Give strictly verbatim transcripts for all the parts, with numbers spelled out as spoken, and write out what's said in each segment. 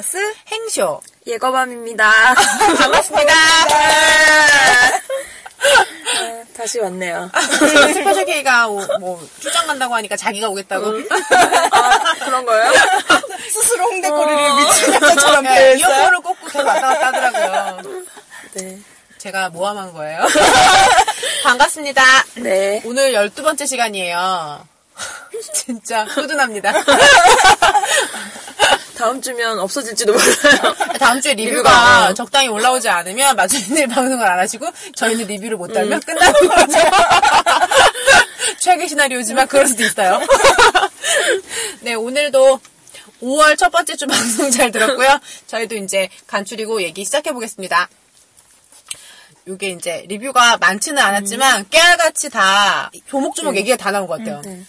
마이크스 행쇼 예거밤입니다. 반갑습니다. 네, 다시 왔네요. 스페셜 K가 뭐 출장 간다고 하니까 자기가 오겠다고. 음. 아, 그런 거예요? 스스로 홍대 꼬리를 미친 것처럼 네, 이어폰을 꽂고 계속 왔다 갔다 하더라고요. 네. 제가 모함한 거예요. 반갑습니다. 네. 오늘 열두 번째 시간이에요. 진짜 꾸준합니다. 다음 주면 없어질지도 몰라요. 다음 주에 리뷰가, 리뷰가 적당히 올라오지 않으면 마주님들 방송을 안 하시고 저희는 리뷰를 못 달면 음. 끝나는 거죠. 최악의 시나리오지만 그럴 수도 있어요. 네, 오늘도 오월 첫 번째 주 방송 잘 들었고요. 저희도 이제 간추리고 얘기 시작해 보겠습니다. 요게 이제 리뷰가 많지는 않았지만 음. 깨알같이 다 조목조목 음. 얘기가 다 나온 것 같아요. 음.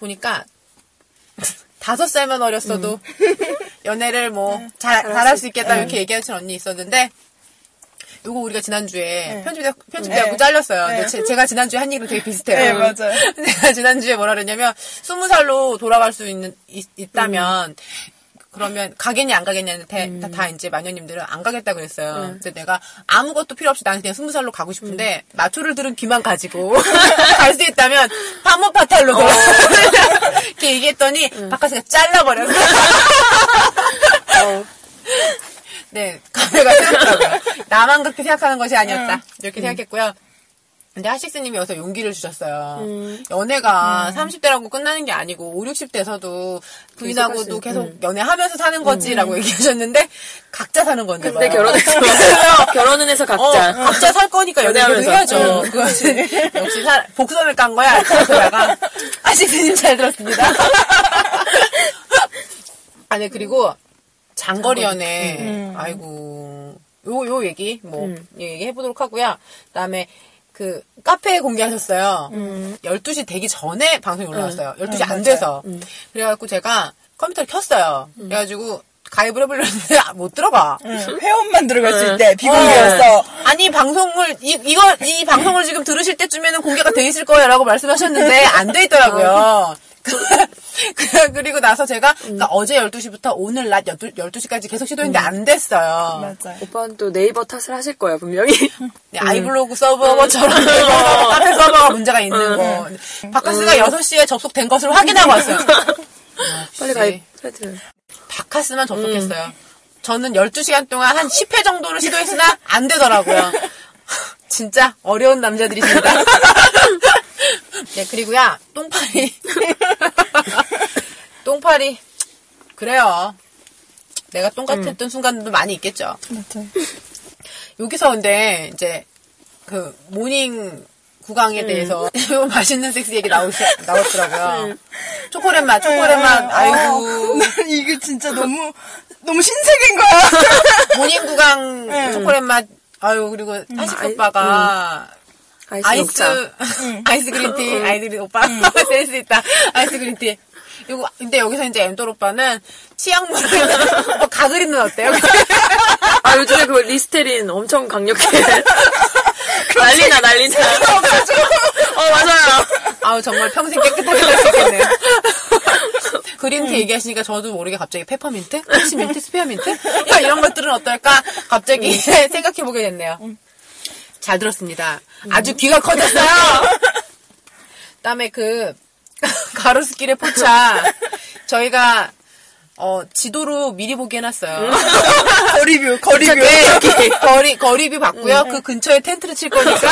보니까 다섯 살만 어렸어도 음. 연애를 뭐 네, 잘, 잘할, 잘할 수 있겠다 네. 이렇게 얘기하신 언니 있었는데 요거 우리가 지난주에 네. 편집되, 편집되고 네. 잘렸어요. 네. 근데 제, 제가 지난주에 한 얘기랑 되게 비슷해요. 네, 맞아요. 내가 지난주에 뭐라 그랬냐면 스무 살로 돌아갈 수 있는, 있, 있다면 음. 그러면 가겠냐 안 가겠냐한테 음. 다, 다 이제 마녀님들은 안 가겠다 그랬어요. 음. 근데 내가 아무것도 필요 없이 나는 그냥 스무 살로 가고 싶은데 음. 마초를 들은 귀만 가지고 갈 수 있다면 파모파탈로 돌아. 이렇게 얘기했더니 음. 바깥에서 잘라버렸어. 어. 네, 카메라가 생각하고요. 나만 그렇게 생각하는 것이 아니었다. 음. 이렇게 음. 생각했고요. 근데 하식스님이 여기서 용기를 주셨어요. 음. 연애가 음. 삼십 대라고 끝나는 게 아니고 오십, 육십 대에서도 부인하고도 계속 음. 연애하면서 사는 거지라고 음. 얘기하셨는데 각자 사는 건데 근데 결혼했어요. 결혼은 해서 각자. 어, 각자 살 거니까 연애하면서 해야죠. 음. 역시 사, 복선을 깐 거야. 그러다가 하식스님 잘 들었습니다. 아니 그리고 장거리 연애 음. 아이고 요 요 얘기 뭐 음. 얘기해 보도록 하고요. 그다음에 그 카페에 공개하셨어요. 음. 열두 시 되기 전에 방송이 올라왔어요. 열두 시 음, 안 맞아요. 돼서. 음. 그래갖고 제가 컴퓨터를 켰어요. 음. 그래가지고 가입을 해보려고 했는데 못 들어가. 음. 회원만 들어갈 수 있대. 음. 비공개였어. 아니 방송을 이 이거 이 방송을 지금 들으실 때쯤에는 공개가 돼 있을 거예요라고 말씀하셨는데 안 돼 있더라고요. 그리고 나서 제가, 음. 그러니까 어제 열두 시부터 오늘 낮 열두 시까지 계속 시도했는데 음. 안 됐어요. 맞아요. 오빠는 또 네이버 탓을 하실 거예요, 분명히. 네, 음. 아이블로그 서버처럼, 음. 카페 서버가 문제가 있는 음. 거. 바카스가 음. 여섯 시에 접속된 것을 확인하고 왔어요. 빨리 가입해드려요. 바카스만 접속했어요. 음. 저는 열두 시간 동안 한 십 회 정도를 시도했으나 안 되더라고요. 진짜 어려운 남자들이십니다. 네, 그리고야, 똥파리. 똥파리. 그래요. 내가 똥 같았던 음. 순간도 많이 있겠죠. 맞아요. 여기서 근데, 이제, 그, 모닝 구강에 음. 대해서, 이거 맛있는 섹스 얘기 나오, 나왔더라고요. 음. 초콜릿 맛, 초콜릿 맛, 음. 아이고. 난 이게 진짜 너무, 너무 신세계인 거야. 모닝 구강 음. 초콜릿 맛, 아유, 그리고, 하식 음. 오빠가, 음. 아이스, 아이스, 응. 아이스 그린티, 응. 아이들이 오빠, 응. 센스 있다. 아이스 그린티. 이거, 근데 여기서 이제 엠돌 오빠는 치약물, 어, 가그린은 어때요? 아, 요즘에 그 리스테린 엄청 강력해. 난리나, 난리나. 어, 맞아요. 아우, 정말 평생 깨끗하게 살 수 있겠네. 그린티 음. 얘기하시니까 저도 모르게 갑자기 페퍼민트? 캐시민트? 스페어민트? 그러니까 이런 것들은 어떨까? 갑자기 음. 생각해보게 됐네요. 음. 잘 들었습니다. 음. 아주 귀가 커졌어요. 그 다음에 그 가로수길의 포차 저희가 어 지도로 미리 보기 해놨어요. 거리뷰, 거리뷰. 네, 거리, 거리뷰 봤고요. 음. 그 근처에 텐트를 칠 거니까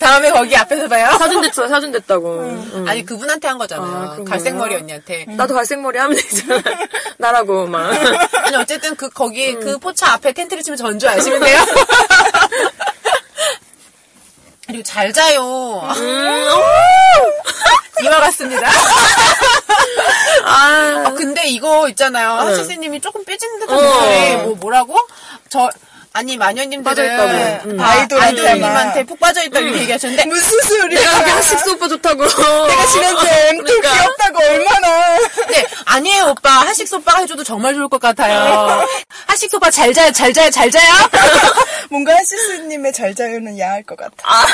다음에 거기 앞에서 봐요. 사진 됐어, 사진 됐다고. 음. 음. 아니 그분한테 한 거잖아요. 아, 갈색머리 언니한테. 음. 나도 갈색머리 하면 되잖아. 나라고 막. 아니 어쨌든 그 거기 음. 그 포차 앞에 텐트를 치면 전주 아시면 돼요. 그리고 잘 자요. 음. 이와 같습니다. 아. 아, 근데 이거 있잖아요. 응. 하시스님이 조금 삐진 듯한 소리. 어. 뭐, 뭐라고? 저, 아니, 마녀님들은 응. 아이돌 아이돌님한테 푹 빠져있다고 응. 얘기하셨는데. 무슨 소리야. 하식스 오빠 좋다고. 내가 지난주에 엠 투 그러니까. 귀엽다고 얼마나. 네, 아니에요, 오빠. 하식스 오빠가 해줘도 정말 좋을 것 같아요. 하식스 오빠 잘 자요, 잘 자요, 잘 자요? 뭔가 하식스님의 잘 자요는 야할 것 같아. 아,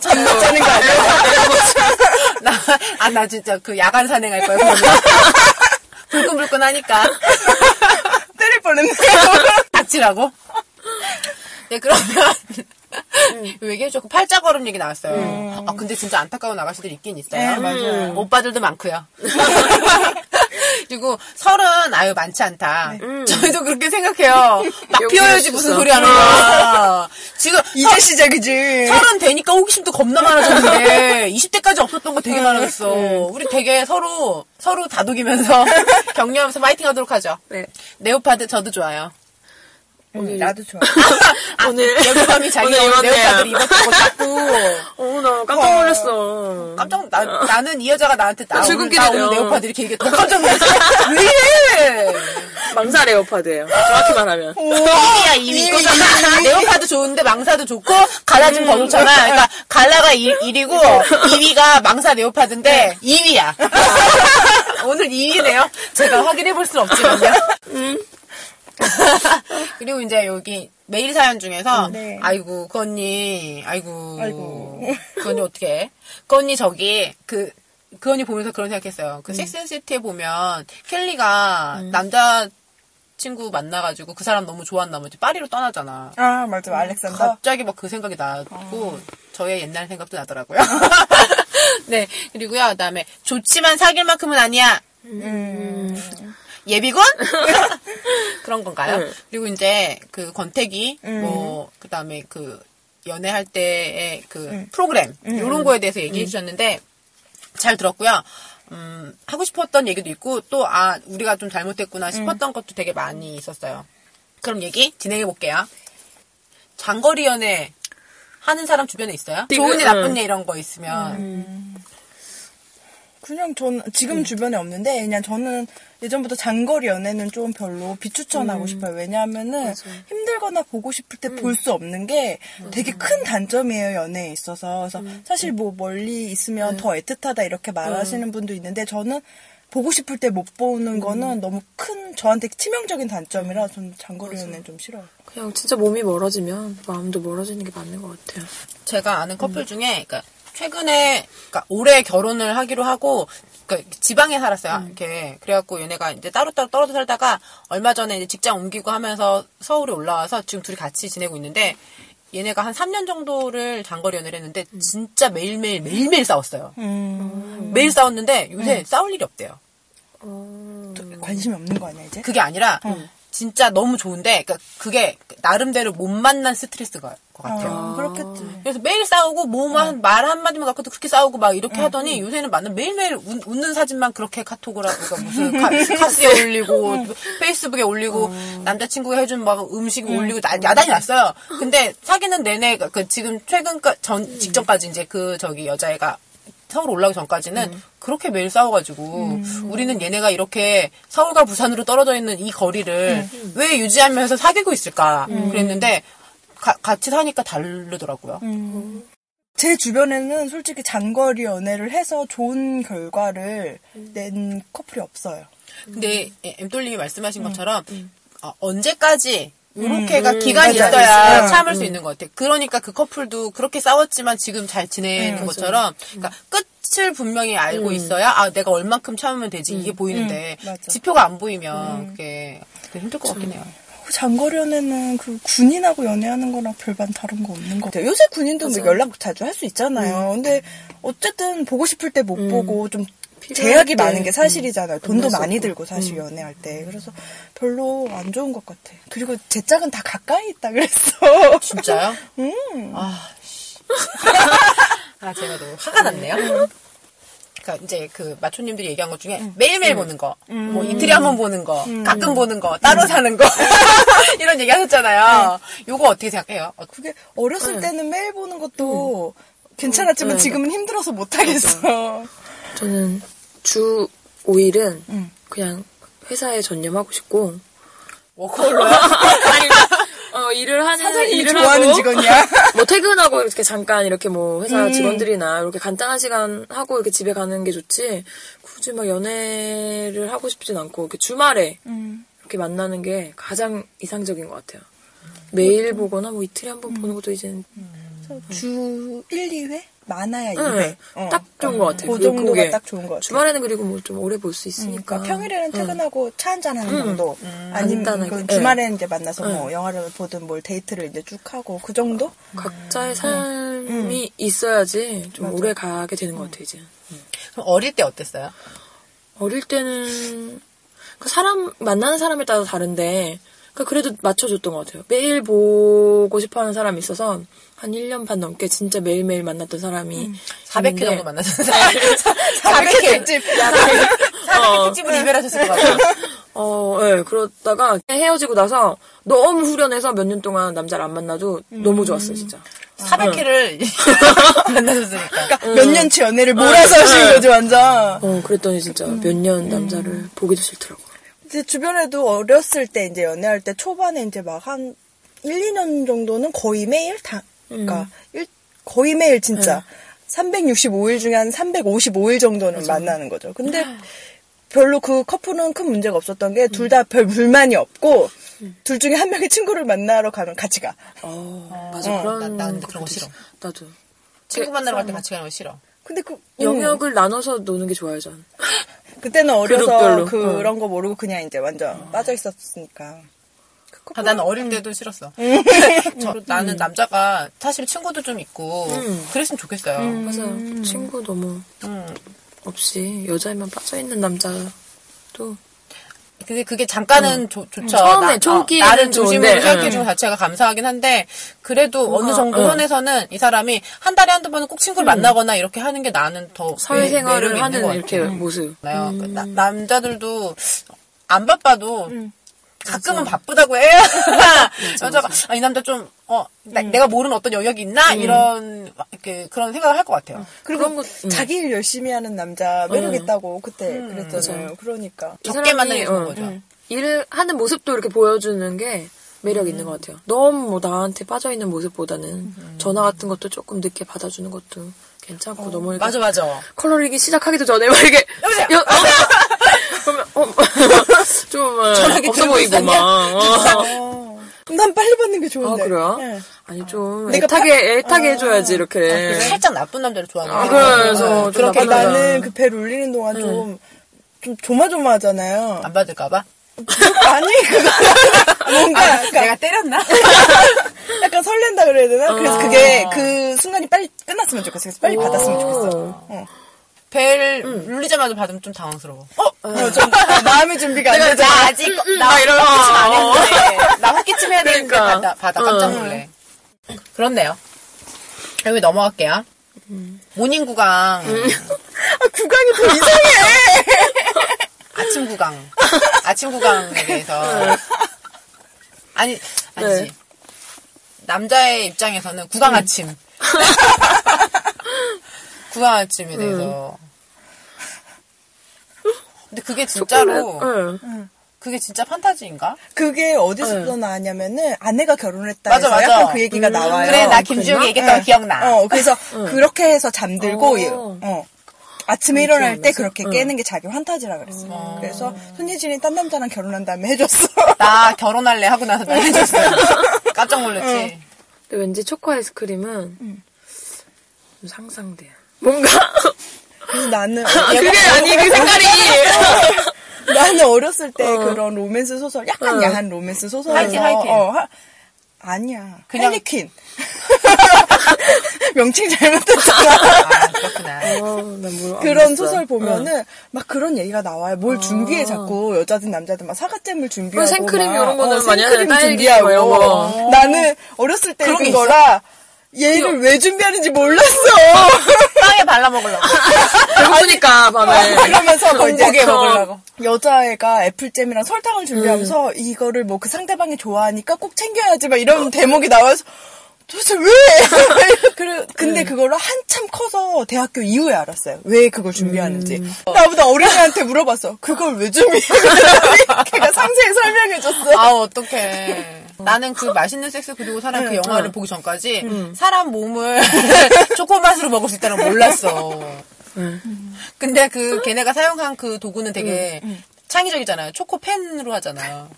잠 못 자는 거 아니야? 나, 아, 나 진짜 그 야간 산행할 거야. 불끈불끈 하니까. 때릴 뻔했네요. 닥치라고? 네, 그러면 음. 얘기해줬고 팔자 걸음 얘기 나왔어요. 음. 아 근데 진짜 안타까운 아가씨들 있긴 있어요. 네, 맞아요. 음. 오빠들도 많고요. 그리고 설은 아유 많지 않다. 네. 음. 저희도 그렇게 생각해요. 막 피워야지 무슨 소리 하는 거야. 지금 이제 서, 시작이지. 서른 되니까 호기심도 겁나 많아졌는데 이십 대까지 없었던 거 되게 많아졌어. 음. 우리 되게 서로 서로 다독이면서 격려하면서 파이팅하도록 하죠. 네. 네오파드 저도 좋아요. 오늘 음, 나도 좋아. 아, 오늘 여름밤이 자기가 네오파드를 입었다고 자꾸. 어, 나 깜짝 놀랐어. 깜짝 나 나는 이 여자가 나한테 나, 나 오늘 네오파드 이렇게 얘기해. 더 깜짝 놀랐어. 왜? 망사 네오파드예요. 정확히 말하면. 이야 이 거잖아. 네오파드 좋은데 망사도 좋고 갈라진 음. 범우잖아. 그러니까 갈라가 일, 일이고 이 위가 망사 네오파드인데 이 위야. 오늘 이 위네요. 제가 확인해 볼 수는 없지만요. 음. 그리고 이제 여기 메일 사연 중에서 네. 아이고 그 언니 아이고, 아이고. 그 언니 어떻게 해? 그 언니 저기 그, 그 언니 보면서 그런 생각했어요. 그 음. 식스앤시티에 보면 켈리가 음. 남자친구 만나가지고 그 사람 너무 좋아한다 뭐지 파리로 떠나잖아. 아 맞아 음, 알렉산더 갑자기 막 그 생각이 나고 아. 저의 옛날 생각도 나더라고요. 네 그리고요 그 다음에 좋지만 사귈 만큼은 아니야. 음. 음. 예비군? 그런 건가요? 응. 그리고 이제, 그, 권태기, 응. 뭐, 그 다음에 그, 연애할 때의 그, 응. 프로그램, 응. 요런 거에 대해서 얘기해 응. 주셨는데, 잘 들었고요. 음, 하고 싶었던 얘기도 있고, 또, 아, 우리가 좀 잘못했구나 싶었던 응. 것도 되게 많이 있었어요. 그럼 얘기 진행해 볼게요. 장거리 연애 하는 사람 주변에 있어요? 지금, 좋은 일, 나쁜 일 응. 이런 거 있으면. 음. 그냥 전 지금 음. 주변에 없는데 그냥 저는 예전부터 장거리 연애는 좀 별로 비추천하고 음. 싶어요. 왜냐하면은 맞아. 힘들거나 보고 싶을 때 볼 수 음. 없는 게 맞아. 되게 큰 단점이에요. 연애에 있어서. 그래서 음. 사실 뭐 멀리 있으면 음. 더 애틋하다 이렇게 말하시는 음. 분도 있는데 저는 보고 싶을 때 못 보는 거는 음. 너무 큰 저한테 치명적인 단점이라 저는 장거리 연애는 좀 싫어요. 그냥 진짜 몸이 멀어지면 마음도 멀어지는 게 맞는 것 같아요. 제가 아는 커플 음. 중에 그러니까 최근에, 그니까, 올해 결혼을 하기로 하고, 그니까, 지방에 살았어요. 음. 이렇게. 그래갖고, 얘네가 이제 따로따로 떨어져 살다가, 얼마 전에 이제 직장 옮기고 하면서 서울에 올라와서 지금 둘이 같이 지내고 있는데, 얘네가 한 삼 년 정도를 장거리 연애를 했는데, 음. 진짜 매일매일, 매일매일 싸웠어요. 음. 매일 싸웠는데, 요새 음. 싸울 일이 없대요. 음. 관심이 없는 거 아니야, 이제? 그게 아니라, 음. 진짜 너무 좋은데, 그러니까 그게 나름대로 못 만난 스트레스인 것 같아요. 아, 그렇겠지. 그래서 매일 싸우고, 뭐만, 응. 말 한마디만 갖고도 그렇게 싸우고, 막 이렇게 응. 하더니, 응. 요새는 만나 매일매일 웃, 웃는 사진만 그렇게 카톡을 하고, 그러니까 무슨 카, 카스에 올리고, 응. 페이스북에 올리고, 응. 남자친구가 해준 막 음식 응. 올리고, 나, 야단이 났어요. 근데 사귀는 내내, 그, 지금 최근, 전, 직전까지 이제 그, 저기, 여자애가, 서울 올라오기 전까지는 음. 그렇게 매일 싸워가지고 음. 우리는 얘네가 이렇게 서울과 부산으로 떨어져 있는 이 거리를 음. 왜 유지하면서 사귀고 있을까 음. 그랬는데 가, 같이 사니까 다르더라고요. 음. 제 주변에는 솔직히 장거리 연애를 해서 좋은 결과를 음. 낸 커플이 없어요. 근데 엠돌님이 말씀하신 음. 것처럼 음. 어, 언제까지 요렇게가 음, 기간이 맞아, 있어야 맞아. 참을 음. 수 있는 것 같아. 그러니까 그 커플도 그렇게 싸웠지만 지금 잘 지내는 음, 것처럼, 음. 그러니까 끝을 분명히 알고 음. 있어야, 아, 내가 얼만큼 참으면 되지, 음. 이게 보이는데, 음, 지표가 안 보이면, 음. 그게, 그게 힘들 것 참. 같긴 해요. 장거리 연애는 그 군인하고 연애하는 거랑 별반 다른 거 없는 것 같아요. 요새 군인도 뭐 연락 자주 할 수 있잖아요. 음. 근데, 어쨌든 보고 싶을 때 못 음. 보고, 좀, 제약이 많은 게 사실이잖아요. 음, 돈도 많이 들고 사실 음. 연애할 때. 그래서 별로 안 좋은 것 같아. 그리고 제 짝은 다 가까이 있다 그랬어. 진짜요? 음. 아, 씨. 아, 제가 너무 화가 났네요. 음. 그러니까 이제 그 마초님들이 얘기한 것 중에 음. 매일매일 음. 보는 거, 음. 뭐 이틀에 한 번 보는 거, 음. 가끔 보는 거, 따로 음. 사는 거 이런 얘기하셨잖아요. 음. 요거 어떻게 생각해요? 그게 어렸을 음. 때는 매일 보는 것도 음. 괜찮았지만 음. 지금은 힘들어서 못 하겠어. 저는 주 오 일은 응. 그냥 회사에 전념하고 싶고 워커홀로야? 아니 어, 일을 하는 사장님이 일을 좋아하는 하고, 직원이야? 뭐 퇴근하고 이렇게 잠깐 이렇게 뭐 회사 음. 직원들이나 이렇게 간단한 시간 하고 이렇게 집에 가는 게 좋지 굳이 막 연애를 하고 싶진 않고 이렇게 주말에 음. 이렇게 만나는 게 가장 이상적인 것 같아요. 매일 음. 보거나 뭐 이틀에 한 번 음. 보는 것도 이제는 음. 주 일, 이 회? 많아야 이 회. 응. 어. 딱 좋은 것 같아요. 그 정도가 딱 좋은 것 같아요. 주말에는 그리고 뭐 좀 오래 볼 수 있으니까. 응. 그러니까 평일에는 퇴근하고 응. 차 한잔 하는 정도. 응. 아니면 그 주말에는 이제 만나서 응. 뭐 영화를 보든 뭘 데이트를 이제 쭉 하고 그 정도? 각자의 삶이 응. 있어야지 좀 맞아. 오래 가게 되는 응. 것 같아요, 이제. 응. 그럼 어릴 때 어땠어요? 어릴 때는 그 사람 만나는 사람에 따라 다른데 그러니까 그래도 맞춰줬던 것 같아요. 매일 보고 싶어하는 사람이 있어서 한 일 년 반 넘게 진짜 매일매일 만났던 사람이 음. 사백 회 정도 만났던 사람이 사백 회 집 사백 회 집을 이별하셨을 것 같아요. 어, 예, 네. 그러다가 헤어지고 나서 너무 후련해서 몇 년 동안 남자를 안 만나도 음. 너무 좋았어요, 진짜. 사백 회를 응. 만나셨으니까. 그러니까 응. 몇 년치 연애를 몰아서 응. 하신 거죠, 완전. 어, 그랬더니 진짜 응. 몇 년 남자를 응. 보기도 싫더라고요. 제 주변에도 어렸을 때 이제 연애할 때 초반에 이제 막 한 일, 이 년 정도는 거의 매일 다, 그러니까 음. 일, 거의 매일 진짜 음. 삼백육십오 일 중에 한 삼백오십오 일 정도는 맞아. 만나는 거죠. 근데 음. 별로 그 커플은 큰 문제가 없었던 게 둘 다 별 불만이 없고 음. 둘 중에 한 명의 친구를 만나러 가면 같이 가. 어, 맞아. 어. 그런 나, 나 근데 그런 거 싫어. 나도. 친구 만나러 갈 때 같이 가는 거 싫어. 근데 그 영역을 음. 나눠서 노는 게 좋아요, 전. 그때는 어려서 그런 어. 거 모르고 그냥 이제 완전 어. 빠져 있었으니까. 아, 난 어릴 때도 싫었어. 저, 나는 음. 남자가 사실 친구도 좀 있고 음. 그랬으면 좋겠어요. 음. 맞아요. 친구 너무 음. 없이 여자에만 빠져 있는 남자도. 근데 그게 잠깐은 음. 조, 좋죠. 처음에 초기 어, 나를 조심으로 생각해주는 음. 자체가 감사하긴 한데 그래도 어, 어느 정도 어. 선에서는 이 사람이 한 달에 한두 번은 꼭 친구를 음. 만나거나 이렇게 하는 게 나는 더 사회생활을 하는 이렇게 모습. 음. 나, 남자들도 안 바빠도. 음. 가끔은 맞아. 바쁘다고 해요. 여자가 아, 이 남자 좀 어, 나, 음. 내가 모르는 어떤 영역이 있나 음. 이런 이렇게 그런 생각을 할 것 같아요. 음. 그리고 거, 음. 자기 일 열심히 하는 남자 매력 있다고 음. 그때 음. 그랬잖아요. 맞아요. 그러니까 적게 만나는 어, 거죠. 음. 일을 하는 모습도 이렇게 보여주는 게 매력 있는 음. 것 같아요. 너무 뭐 나한테 빠져 있는 모습보다는 음. 전화 같은 것도 조금 늦게 받아주는 것도 괜찮고 어. 너무 맞아 맞아. 컬러링이 시작하기도 전에 막 이게 여보세요. 여, 그러면 어, 좀 없어 보이고 막. 난 빨리 받는 게 좋은데. 아, 그래요? 네. 아니 좀 내가 애타게 파... 애타게 아... 해줘야지 이렇게. 아, 그래? 살짝 나쁜 남자를 좋아하는. 아, 그래서 아, 그렇게 나는 그 배를 울리는 동안 좀좀 응. 좀 조마조마하잖아요. 안 받을까봐? 아니 그거 뭔가 아, 약간, 내가 때렸나? 약간 설렌다 그래야 되나? 아. 그래서 그게 그 순간이 빨리 끝났으면 좋겠어. 빨리 오. 받았으면 좋겠어. 어. 벨 음. 울리자마자 받으면 좀 당황스러워. 어? 어 좀, 마음의 준비가 안 되잖아. 나 아직 음, 나 이런 호기침 안 했는데 나 호기침 해야 되는데 그러니까. 받아, 받아 깜짝 놀래. 음. 그렇네요. 여기 넘어갈게요. 음. 모닝 구강. 음. 아, 구강이 더 이상해. 아침 구강. 아침 구강에 대해서. 음. 아니 아니지. 네. 남자의 입장에서는 구강 음. 아침. 구강 아침에 대해서. 음. 근데 그게 진짜로, 초콜릿, 응. 그게 진짜 판타지인가? 그게 어디서 나왔냐면은 응. 아내가 결혼했다. 맞아, 해서 맞아. 약간 그 얘기가 음. 나와요. 그래, 나 김지욱이 얘기했던 거 기억나. 어, 그래서 응. 그렇게 해서 잠들고, 어. 어. 아침에 응, 일어날 때 그렇게 응. 깨는 게 자기 환타지라 그랬어. 어. 그래서 손예진이 딴 남자랑 결혼한 다음에 해줬어. 나 결혼할래 하고 나서 나 해줬어. 깜짝 놀랐지. 응. 근데 왠지 초코 아이스크림은 응. 좀 상상돼요. 뭔가. 그래서 나는. 아, 그게 아니, 그 색깔이. 나는 어렸을 때 어. 그런 로맨스 소설, 약간 어. 야한 로맨스 소설. 하이틴, 하이틴. 어, 하... 아니야. 그냥. 헬리퀸. 명칭 잘못했잖아. 아, 그렇구나. 어, 난 뭘 그런 소설 보면은 어. 막 그런 얘기가 나와요. 뭘 어. 준비해 자꾸 여자든 남자든 막 사과잼을 준비하고. 생크림 막, 이런 거는 어, 많이 하는 딸기 준비하고. 어. 나는 어렸을 때 그런 거라. 얘를 왜 준비하는지 몰랐어. 빵에 발라 먹으려고. 배고프니까 밤에. 그러면서 건조하게 먹으려고. 여자애가 애플잼이랑 설탕을 준비하면서 음. 이거를 뭐 그 상대방이 좋아하니까 꼭 챙겨야지 막 이런 어. 대목이 나와서 도대체 왜? 그래, 근데 음. 그걸로 한참 커서 대학교 이후에 알았어요. 왜 그걸 준비하는지. 음. 나보다 어린애한테 물어봤어. 그걸 왜 준비해? 걔가 상세히 설명해줬어요. 아, 어떡해. 나는 그 맛있는 섹스 그리고 사랑 응, 그 영화를 응. 보기 전까지 응. 사람 몸을 초코맛으로 먹을 수 있다는 걸 몰랐어. 응. 근데 그 걔네가 사용한 그 도구는 되게 응, 응. 창의적이잖아요. 초코펜으로 하잖아요.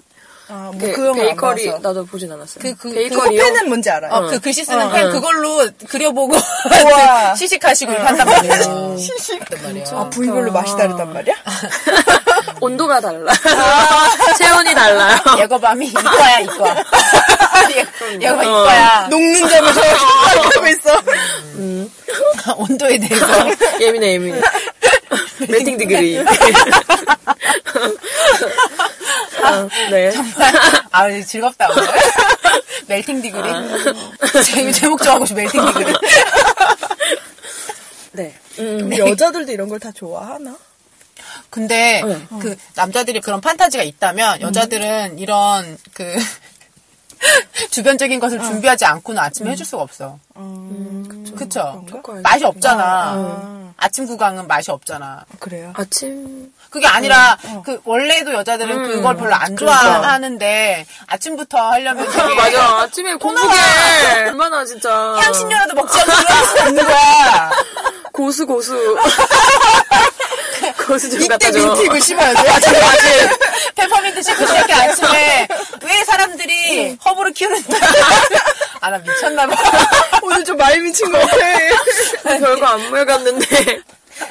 아, 뭐 그, 그 베이커리 나도 보진 않았어요. 그, 그, 베이커리 펜은 뭔지 알아요? 어, 어. 그 글씨 쓰는 어, 펜 어. 그걸로 그려보고 시식하시고 한단 말이에요. 시식. 아, 부위별로 맛이 다르단 말이야? 온도가 달라. 아. 체온이 달라요. 예거밤이 이거야 이거. 예거밤 이거야. 녹는 점을 생각하고 있어. 음. 온도에 대해서 예민해 예민해. 멜팅 디그리. 아, 네. 정말. 아, 즐겁다. 오늘. 멜팅 디그리. 아. 제, 제목 정하고 싶어, 멜팅 디그리. 네. 음, 네. 여자들도 이런 걸 다 좋아하나? 근데, 네. 그, 어. 남자들이 그런 판타지가 있다면, 여자들은 음. 이런, 그, 주변적인 것을 어. 준비하지 않고는 아침에 음. 해줄 수가 없어. 음, 그쵸? 그쵸? 맛이 없잖아. 아. 아침 구강은 맛이 없잖아. 아, 그래요? 아침. 그게 아니라, 음, 어. 그, 원래도 여자들은 음, 그걸 별로 안 좋아하는데, 그러니까. 아침부터 하려면 되게. 맞아, 아침에 공부해. 얼마나 진짜. 향신료라도 먹지 않고 일어날 수 없는 거야. 고수, 고수. 고수 좀 갖다 줘. 이때 민트 이거 심어야 돼. 맞아, 맞아. 페퍼민트 씹고 시작해, 아침에. 왜 사람들이 응. 허브를 키우는데. 아, 나 미쳤나봐. 오늘 좀 많이 미친 것 같아. 별거 안 먹었는데.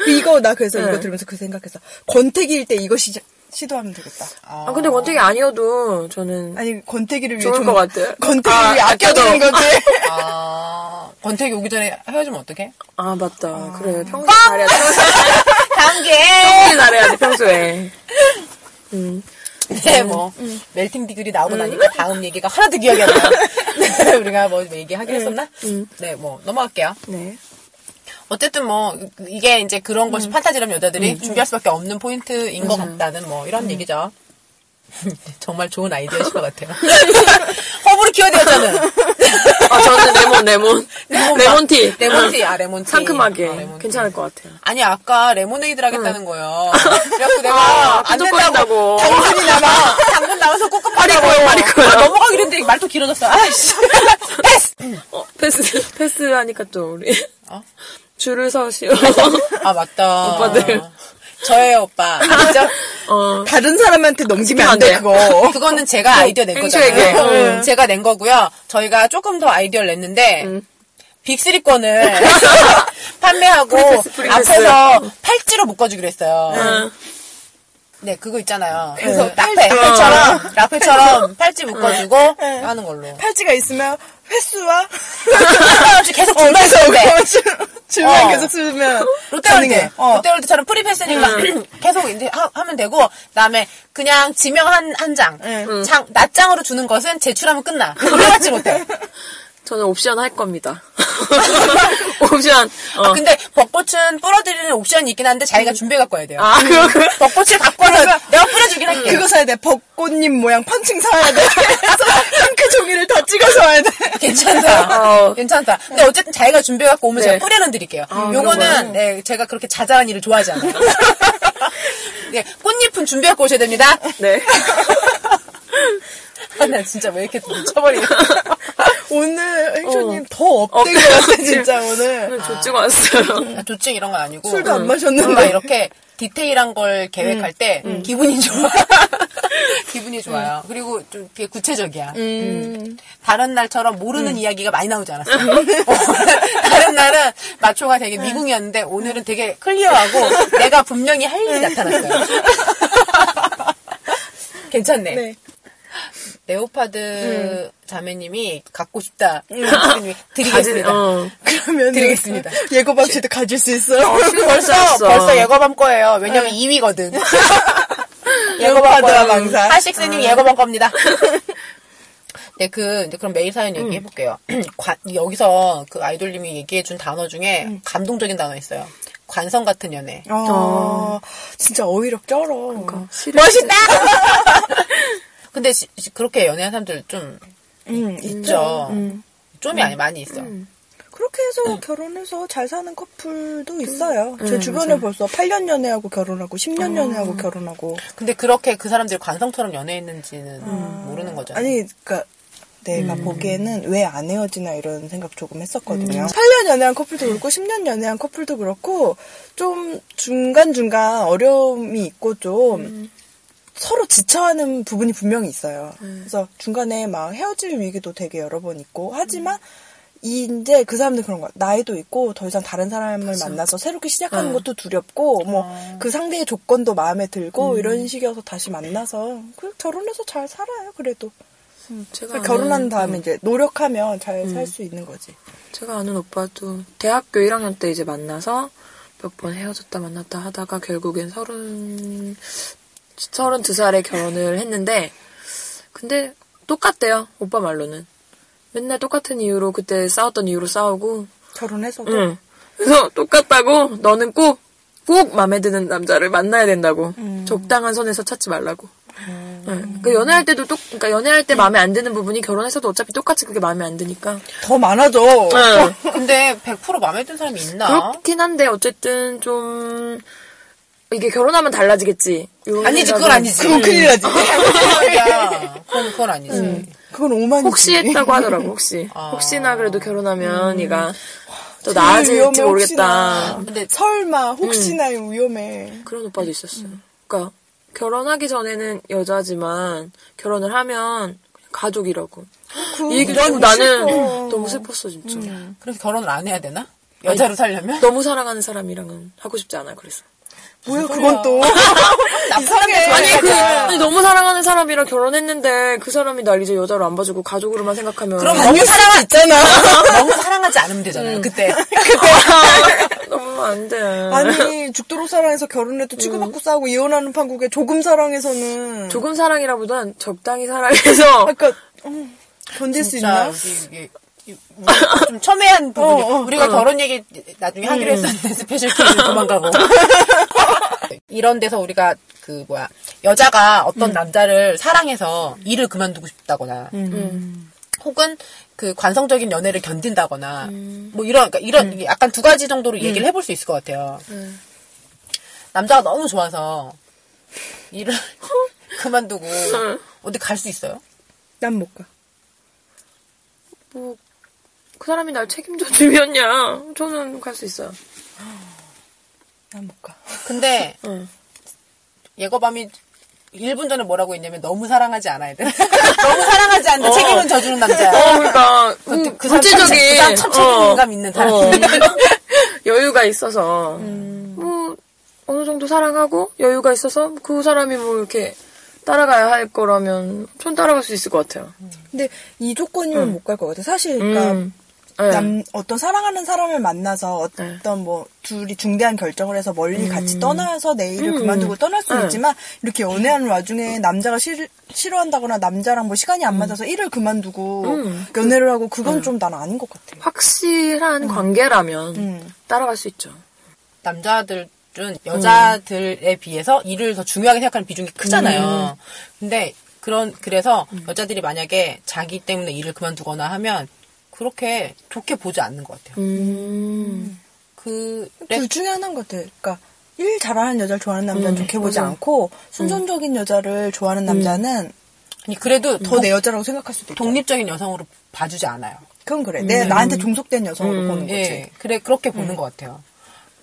이거 나 그래서 네. 이거 들으면서 그 생각해서 권태기일 때 이거 시작 시도하면 되겠다. 아, 아 근데 권태기 아니어도 저는 아니 권태기를 위해 좋을 것 같아. 권태기를 아, 위해 아껴두는 거지. 아 권태기 오기 전에 헤어지면 어떡해? 아 맞다. 아, 그래 평소에 잘해야 돼. 다음 게 평소에 잘해야 돼 평소에. 음. 네, 음, 뭐, 음. 멜팅 디그리 나오고 음. 나니까 다음 얘기가 하나도 기억이 안 나요. 네, 우리가 뭐 얘기하긴 음. 했었나? 음. 네, 뭐, 넘어갈게요. 네. 어쨌든 뭐, 이게 이제 그런 것이 음. 판타지라면 여자들이 음. 준비할 수밖에 없는 포인트인 음. 것 같다는 뭐, 이런 음. 얘기죠. 정말 좋은 아이디어실 것 같아요. 허브를 키워야 돼요, 저는. 아, 저는 레몬, 레몬. 레몬 레몬티. 레몬티, 아, 레몬티. 상큼하게. 아, 레몬티. 괜찮을 것 같아요. 아니, 아까 레모네이드 하겠다는 응. 거예요. 그래갖고 내가 아, 안 된다고. 당분이 남아. 당분 나와서 꿉꿉하다고. 아, 넘어가기 이랬는데 말도 길어졌어. 아이씨. 패스! 어, 패스. 패스하니까 또 우리. 어? 줄을 서시오. 아, 맞다. 오빠들. 저예요, 오빠. 진짜? 어. 다른 사람한테 넘기면 안 돼, 그거. 그거는 제가 아이디어 낸 거잖아요. 음. 제가 낸 거고요. 저희가 조금 더 아이디어를 냈는데, 음. 빅쓰리권을 판매하고, 프리패스, 프리패스. 앞에서 팔찌로 묶어주기로 했어요. 음. 네, 그거 있잖아요. 그래서 라페, 음. 라페처럼, 음. 라페처럼 팔찌 묶어주고 음. 하는 걸로. 팔찌가 있으면, 횟수와 계속 줄면서 줄만 계속 쓰면 롯데월드 어. 롯데월드처럼 프리패스니까 음. 계속 이제 하, 하면 되고 그다음에 그냥 지명 한 한 장, 음. 장 낮장으로 주는 것은 제출하면 끝나. 올라가지 못해. 저는 옵션 할 겁니다. 옵션. 어. 아, 근데 벚꽃은 뿌려드리는 옵션이 있긴 한데 자기가 준비해 갖고 와야 돼요. 아, 음. 그거 그 벚꽃을 갖고 와서 내가 뿌려주긴 할게. 그거 사야 돼. 벚꽃잎 모양 펀칭 사야 돼. 핑크 종이를 다 찍어서 와야 돼. 괜찮다. 어. 괜찮다. 근데 어쨌든 자기가 준비해 갖고 오면 네. 제가 뿌려는 드릴게요. 아, 요거는 네, 제가 그렇게 자잘한 일을 좋아하지 않아요. 네, 꽃잎은 준비해 갖고 오셔야 됩니다. 네. 아, 나 진짜 왜 이렇게 미쳐버리냐. 오늘 행쇼님 어. 더 업된 것 같아, 진짜 오늘. 조증 아, 왔어요. 조증 이런 건 아니고. 술도 안 음. 마셨는데. 뭔가 이렇게 디테일한 걸 계획할 때 음. 기분이 좋아. 기분이 좋아요. 음. 그리고 좀 되게 구체적이야. 음. 다른 날처럼 모르는 음. 이야기가 많이 나오지 않았어. 다른 날은 마초가 되게 미궁이었는데 오늘은 되게 클리어하고 내가 분명히 할 일이 나타났어요. 괜찮네. 네. 레오파드 음. 자매님이 갖고 싶다. 음. 드리겠습니다. 어. 그러면 드리겠습니다. 예거밤 씨도 가질 수 있어요. 어, 벌써 벌써 예거밤 거예요. 왜냐면 네. 이 위거든. 예거밤과 망사. 하식스님 예거밤 겁니다. 네, 그 이제 그럼 메일 사연 얘기해 볼게요. 음. 여기서 그 아이돌님이 얘기해 준 단어 중에 음. 감동적인 단어 있어요. 관성 같은 연애. 어. 어. 진짜 어휘력 쩔어. 그러니까. 멋있다. 근데 시, 그렇게 연애한 사람들 좀 음, 있죠. 음. 좀이 아니 많이 있어. 음. 그렇게 해서 음. 결혼해서 잘 사는 커플도 있어요. 음, 제 주변에 맞아. 벌써 팔 년 연애하고 결혼하고 십 년 음. 연애하고 결혼하고. 근데 그렇게 그 사람들이 관성처럼 연애했는지는 음. 모르는 거잖아요. 아니 그러니까 내가 음. 보기에는 왜 안 헤어지나 이런 생각 조금 했었거든요. 음. 팔 년 연애한 커플도 그렇고 십 년 연애한 커플도 그렇고 좀 중간중간 어려움이 있고 좀 음. 서로 지쳐하는 부분이 분명히 있어요. 음. 그래서 중간에 막 헤어질 위기도 되게 여러 번 있고 하지만 음. 이제 그 사람들 그런 거야. 나이도 있고 더 이상 다른 사람을 맞아. 만나서 새롭게 시작하는 네. 것도 두렵고 뭐 그 어. 상대의 조건도 마음에 들고 음. 이런 식이어서 다시 만나서 그 결혼해서 잘 살아요. 그래도 음, 제가 결혼한 다음에 음. 이제 노력하면 잘 살 수 음. 있는 거지. 제가 아는 오빠도 대학교 일 학년 때 이제 만나서 몇 번 헤어졌다 만났다 하다가 결국엔 서른 서른 두 살에 결혼을 했는데 근데 똑같대요. 오빠 말로는. 맨날 똑같은 이유로 그때 싸웠던 이유로 싸우고 결혼해서도 응. 그래서 똑같다고 너는 꼭 꼭 마음에 드는 남자를 만나야 된다고 음. 적당한 선에서 찾지 말라고 음. 응. 그러니까 연애할 때도 똑 그러니까 연애할 때 음. 마음에 안 드는 부분이 결혼해서도 어차피 똑같이 그게 마음에 안 드니까 더 많아져. 응. 근데 백 퍼센트 마음에 드는 사람이 있나? 그렇긴 한데 어쨌든 좀 이게 결혼하면 달라지겠지. 아니지 그건 아니지. 그건 큰일 나지. 그건 그건 아니지. 음. 그건 오만이지. 혹시 했다고 하더라고. 혹시 아. 혹시나 그래도 결혼하면 얘가 음. 또 나아질지 모르겠다. 근데 설마 혹시나의 음. 위험해. 그런 오빠도 있었어요. 음. 그러니까 결혼하기 전에는 여자지만 결혼을 하면 가족이라고. 그, 이 얘기를 듣고 나는 슬퍼. 너무 슬펐어 진짜. 음. 그래서 결혼을 안 해야 되나? 여자로 아니, 살려면? 너무 사랑하는 사람이랑은 하고 싶지 않아요. 그래서. 뭐야 그건 또 이상해. 아니, 그, 아니 너무 사랑하는 사람이랑 결혼했는데 그 사람이 날 이제 여자로 안 봐주고 가족으로만 생각하면 그럼 너무 사랑 있잖아. 너무 사랑하지 않으면 되잖아요. 음. 그때 그때 너무 안 돼. 아니 죽도록 사랑해서 결혼해도 치고받고 음. 싸우고 이혼하는 판국에 조금 사랑해서는 조금 사랑이라보단 적당히 사랑해서 그러니까 음, 견딜 수 있나? 이게, 이게, 좀 첨예한 부분이 어, 어, 우리가 어. 결혼 얘기 나중에 하기로 음. 했었는데 스페셜 케이스 도망가고. 이런 데서 우리가 그 뭐야 여자가 어떤 음. 남자를 사랑해서 일을 그만두고 싶다거나 음. 음. 혹은 그 관성적인 연애를 견딘다거나 음. 뭐 이런 그러니까 이런 음. 약간 두 가지 정도로 음. 얘기를 해볼 수 있을 것 같아요. 음. 남자가 너무 좋아서 일을 그만두고 어디 갈 수 있어요? 난 못 가. 뭐 그 사람이 날 책임져 주면야 저는 갈 수 있어요. 난 못 가. 근데 응. 예거밤이 일 분 전에 뭐라고 했냐면 너무 사랑하지 않아야 돼. 너무 사랑하지 않는데 어. 책임은 져주는 남자야. 어, 그러니까 그, 그 구체적인 참, 참 책임감 어. 있는 사람. 어. 여유가 있어서 음. 뭐 어느 정도 사랑하고 여유가 있어서 그 사람이 뭐 이렇게 따라가야 할 거라면 전 따라갈 수 있을 것 같아요. 음. 근데 이 조건이면 음. 못 갈 것 같아. 사실 그러니까. 음. 남, 네. 어떤 사랑하는 사람을 만나서 어떤 네. 뭐 둘이 중대한 결정을 해서 멀리 음. 같이 떠나서 내 일을 음. 그만두고 떠날 수는 네. 있지만 이렇게 연애하는 와중에 남자가 싫, 싫어한다거나 남자랑 뭐 시간이 안 맞아서 음. 일을 그만두고 음. 연애를 하고 그건 음. 좀 난 아닌 것 같아. 확실한 음. 관계라면 음. 따라갈 수 있죠. 남자들은 여자들에 음. 비해서 일을 더 중요하게 생각하는 비중이 크잖아요. 음. 근데 그런 그래서 음. 여자들이 만약에 자기 때문에 일을 그만두거나 하면 그렇게 좋게 보지 않는 것 같아요. 음. 그, 둘 중에 하나인 것 같아요. 그러니까, 일 잘하는 여자를 좋아하는 남자는 음, 좋게 보지 맞아. 않고, 순전적인 음. 여자를 좋아하는 남자는, 아니, 그래도 더 내 여자라고 생각할 수도 있고. 독립적인 여성으로 봐주지 않아요. 그건 그래. 음. 내, 나한테 종속된 여성으로 음. 보는 거지. 예, 그래, 그렇게 보는 음. 것 같아요.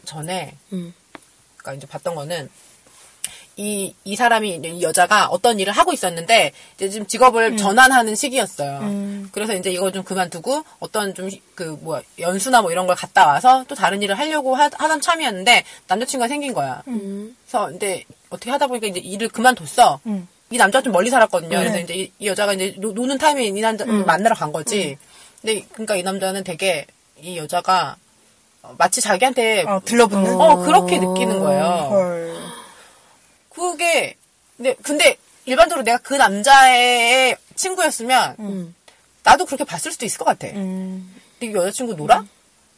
전에, 음. 그니까 이제 봤던 거는, 이, 이 사람이, 이 여자가 어떤 일을 하고 있었는데, 이제 지금 직업을 음. 전환하는 시기였어요. 음. 그래서 이제 이걸 좀 그만두고, 어떤 좀, 그, 뭐야, 연수나 뭐 이런 걸 갔다 와서 또 다른 일을 하려고 하, 하던 참이었는데, 남자친구가 생긴 거야. 음. 그래서, 근데, 어떻게 하다 보니까 이제 일을 그만뒀어. 음. 이 남자가 좀 멀리 살았거든요. 음. 그래서 이제 이, 이 여자가 이제 노, 노는 타임에 이 남자 음. 만나러 간 거지. 음. 근데, 그러니까 이 남자는 되게, 이 여자가, 마치 자기한테. 어, 들러붙는? 어, 어 그렇게 느끼는 거예요. 헐. 그게 근데 근데 일반적으로 내가 그 남자의 친구였으면 음. 나도 그렇게 봤을 수도 있을 것 같아. 음. 근데 여자친구 놀아? 음.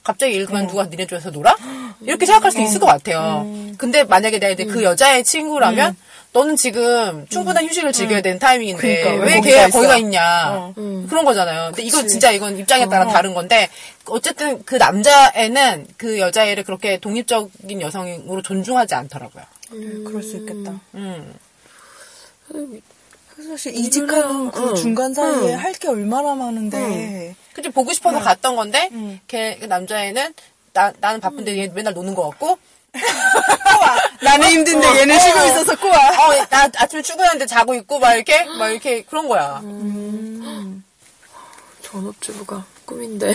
갑자기 일 그만 음. 누가 니네 줘서 놀아? 이렇게 생각할 수도 음. 있을 것 같아요. 음. 근데 만약에 내가 이제 음. 그 여자의 친구라면 음. 너는 지금 충분한 휴식을 즐겨야 음. 되는 타이밍인데 그러니까, 왜 걔가 거기가 있냐 어. 음. 그런 거잖아요. 근데 이건 진짜 이건 입장에 따라 어. 다른 건데 어쨌든 그 남자애는 그 여자애를 그렇게 독립적인 여성으로 존중하지 않더라고요. 음. 그럴 수 있겠다. 음. 사실 이직하는 그 응. 중간 사이에 응. 할 게 얼마나 많은데. 응. 그치 보고 싶어서 응. 갔던 건데 응. 걔 남자애는 나 나는 바쁜데 응. 얘 맨날 노는 거 같고 나는 힘든데 어, 얘는 어, 쉬고 있어서 꼬아. 어, 나 아침에 출근하는데 자고 있고 막 이렇게 막 이렇게 그런 거야. 음, 전업주부가 꿈인데.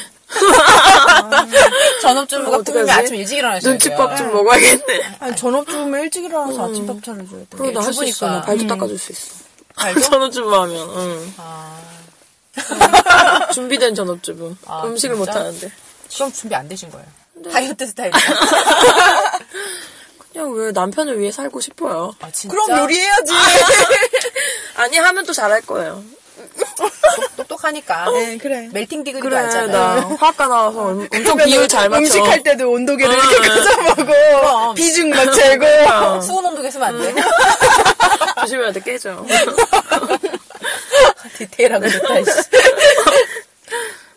전업주부가 꿈인데 아침 일찍 일어나셔야 돼요. 눈칫밥 좀 먹어야겠네. 아니, 전업주부면 일찍 일어나서 음. 아침밥 차려줘야 돼. 그럼 나 할 수 있어. 나 발도 음. 닦아줄 수 있어. 발도? 전업주부 하면. 응. 아. 준비된 전업주부. 아, 음식을 진짜? 못하는데. 그럼 준비 안 되신 거예요. 네. 다이어트 스타일. 그냥 왜 남편을 위해 살고 싶어요. 아, 진짜? 그럼 요리해야지. 아니, 하면 또 잘할 거예요. 똑똑하니까. 네, 그래. 멜팅 디그리도 그래, 알잖아. 화학과 나와서 어. 엄청 비율 잘 맞춰. 음식할 때도 온도계를 어, 이렇게 끄서 먹어. 비중 막 재고. 어. 수은 온도계 쓰면 안 돼. 조심해야 돼, 깨져. 디테일하고 좋다, 이씨.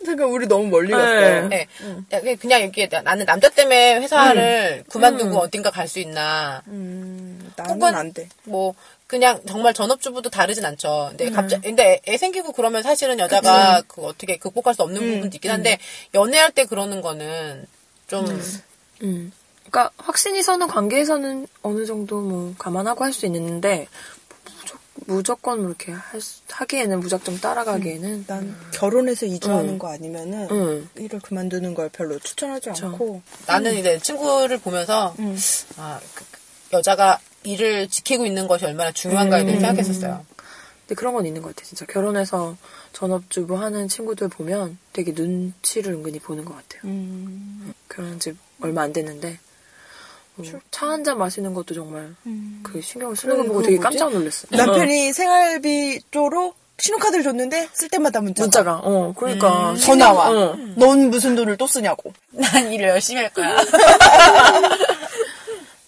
잠깐, 우리 너무 멀리 갔어. 네. 네. 그냥 이렇게 나는 남자 때문에 회사를 음. 그만두고 음. 어딘가 갈 수 있나. 음, 나는 안 돼. 뭐, 그냥 정말 전업주부도 다르진 않죠. 근데 음. 갑자기, 근데 애 생기고 그러면 사실은 여자가 그치. 그 어떻게 극복할 수 없는 음. 부분도 있긴 한데, 연애할 때 그러는 거는 좀. 음. 음. 그니까, 확신이 서는 관계에서는 어느 정도 뭐, 감안하고 할 수 있는데, 무조건 이렇게 할 수, 하기에는 무작정 따라가기에는 난 음. 결혼해서 이주하는 음. 거 아니면은 음. 일을 그만두는 걸 별로 추천하지 그쵸. 않고 나는 음. 이제 친구를 보면서 음. 아, 그, 여자가 일을 지키고 있는 것이 얼마나 중요한가에 대해 음. 생각했었어요. 근데 그런 건 있는 것 같아요. 진짜 결혼해서 전업주부 하는 친구들 보면 되게 눈치를 은근히 보는 것 같아요. 음. 결혼한 지 얼마 안 됐는데 차 한 잔 마시는 것도 정말 음. 그 신경을 쓰는 거 보고 되게 뭐지? 깜짝 놀랐어요. 남편이 생활비 쪼로 신용카드를 줬는데 쓸 때마다 문자가. 문자가. 어, 그러니까 음. 전화와. 어. 넌 무슨 돈을 또 쓰냐고. 난 일을 열심히 할 거야.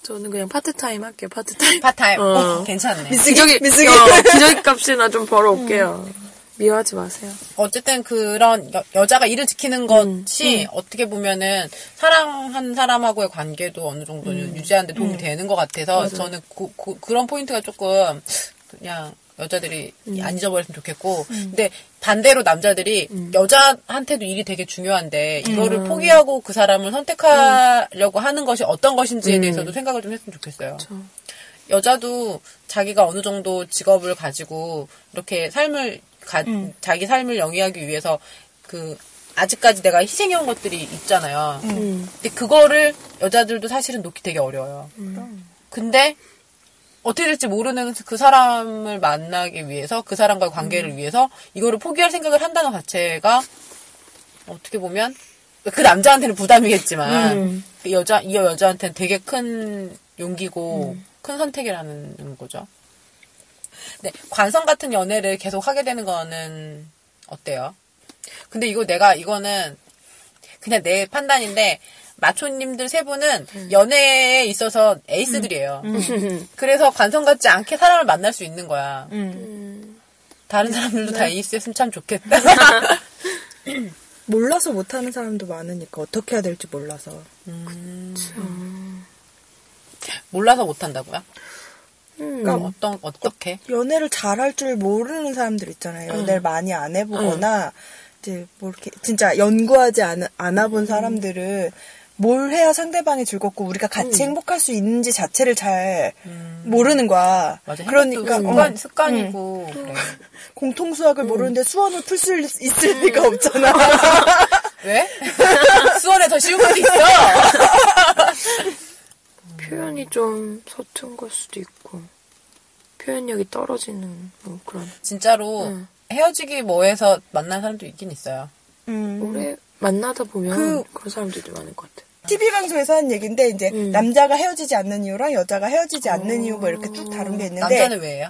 저는 그냥 파트타임 할게요. 파트타임. 파트타임. 어. 오, 괜찮네. 미쓰기. 미쓰기. 어, 기저귀 값이나 좀 벌어올게요. 음. 미워하지 마세요. 어쨌든 그런 여, 여자가 일을 지키는 것이 음, 음. 어떻게 보면은 사랑한 사람하고의 관계도 어느 정도 음. 유지하는 데 도움이 음. 되는 것 같아서 맞아요. 저는 그, 그, 그런 포인트가 조금 그냥 여자들이 음. 안 잊어버렸으면 좋겠고 음. 근데 반대로 남자들이 음. 여자한테도 일이 되게 중요한데 이거를 음. 포기하고 그 사람을 선택하려고 음. 하는 것이 어떤 것인지에 대해서도 음. 생각을 좀 했으면 좋겠어요. 그쵸. 여자도 자기가 어느 정도 직업을 가지고 이렇게 삶을 가, 음. 자기 삶을 영위하기 위해서 그 아직까지 내가 희생해온 것들이 있잖아요. 음. 근데 그거를 여자들도 사실은 놓기 되게 어려워요. 음. 근데 어떻게 될지 모르는 그 사람을 만나기 위해서 그 사람과의 관계를 음. 위해서 이거를 포기할 생각을 한다는 자체가 어떻게 보면 그 남자한테는 부담이겠지만 음. 그 여자 이 여자한테는 되게 큰 용기고 음. 큰 선택이라는 거죠. 네, 관성 같은 연애를 계속 하게 되는 거는 어때요? 근데 이거 내가 이거는 그냥 내 판단인데 마초님들 세 분은 음. 연애에 있어서 에이스들이에요. 음. 음. 그래서 관성 같지 않게 사람을 만날 수 있는 거야. 음. 다른 사람들도 네. 다 에이스였으면 참 좋겠다. 몰라서 못하는 사람도 많으니까 어떻게 해야 될지 몰라서. 음. 음. 몰라서 못한다고요? 음. 그러니까 어떤 어떻게 연애를 잘할 줄 모르는 사람들 있잖아요. 연애를 음. 많이 안 해보거나 음. 이제 뭐 이렇게 진짜 연구하지 않 안아본 사람들은 뭘 해야 상대방이 즐겁고 우리가 같이 음. 행복할 수 있는지 자체를 잘 음. 모르는 거야. 맞아, 그러니까 습관 어. 습관이고 음. 그래. 공통수학을 음. 모르는데 수원을 풀 수 있을 음. 리가 없잖아. 왜? 수원에 더 쉬운 것도 있어. 표현이 좀 서툰 걸 수도 있고 표현력이 떨어지는 뭐 그런 진짜로 응. 헤어지기 뭐해서 만난 사람도 있긴 있어요. 음. 오래 만나다 보면 그, 그런 사람들도 많을 것 같아요. 티비 방송에서 한 얘기인데 이제 음. 남자가 헤어지지 않는 이유랑 여자가 헤어지지 않는 어. 이유 뭐 이렇게 쭉 다룬 게 있는데 남자는 왜예요?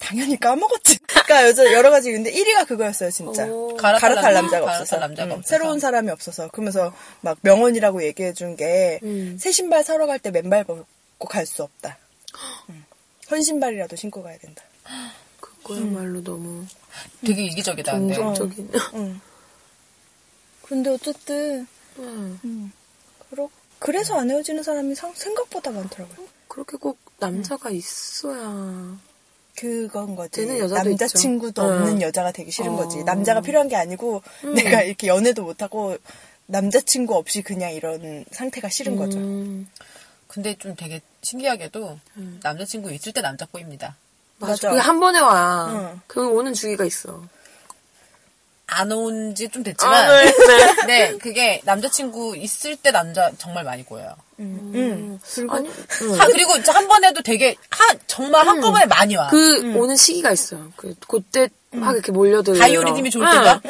당연히 까먹었지. 그러니까 여자 여러 가지 근데 일 위가 그거였어요 진짜. 오, 갈아탈, 갈아탈 남자가 갈아탈 없어서, 남자가 음, 없어서. 새로운 사람이 없어서. 그러면서 막 명언이라고 얘기해준 게 새 음. 신발 사러 갈 때 맨발 벗고 갈 수 없다. 음. 헌신발이라도 신고 가야 된다. 그거야말로 음. 너무 되게 이기적이다. 긍정적인. 응. 근데 어쨌든 음. 음. 그러, 그래서 안 헤어지는 사람이 상, 생각보다 많더라고요. 어? 그렇게 꼭 남자가 음. 있어야. 그건 거지. 남자친구도 있죠. 없는 응. 여자가 되기 싫은 어. 거지. 남자가 필요한 게 아니고 음. 내가 이렇게 연애도 못하고 남자친구 없이 그냥 이런 상태가 싫은 음. 거죠. 근데 좀 되게 신기하게도 음. 남자친구 있을 때 남자 꼬입니다. 맞아. 그게 한 번에 와. 응. 그 오는 주기가 있어. 안 온 지 좀 됐지만. 아, 네. 네, 그게 남자친구 있을 때 남자 정말 많이 꼬여요. 음. 음. 그리고, 아니, 음. 아, 그리고 한 번에도 되게, 한, 정말 음. 한꺼번에 많이 와. 그, 음. 오는 시기가 있어요. 그, 그때 음. 막 이렇게 몰려들어요. 다이오리님이 좋을 때가?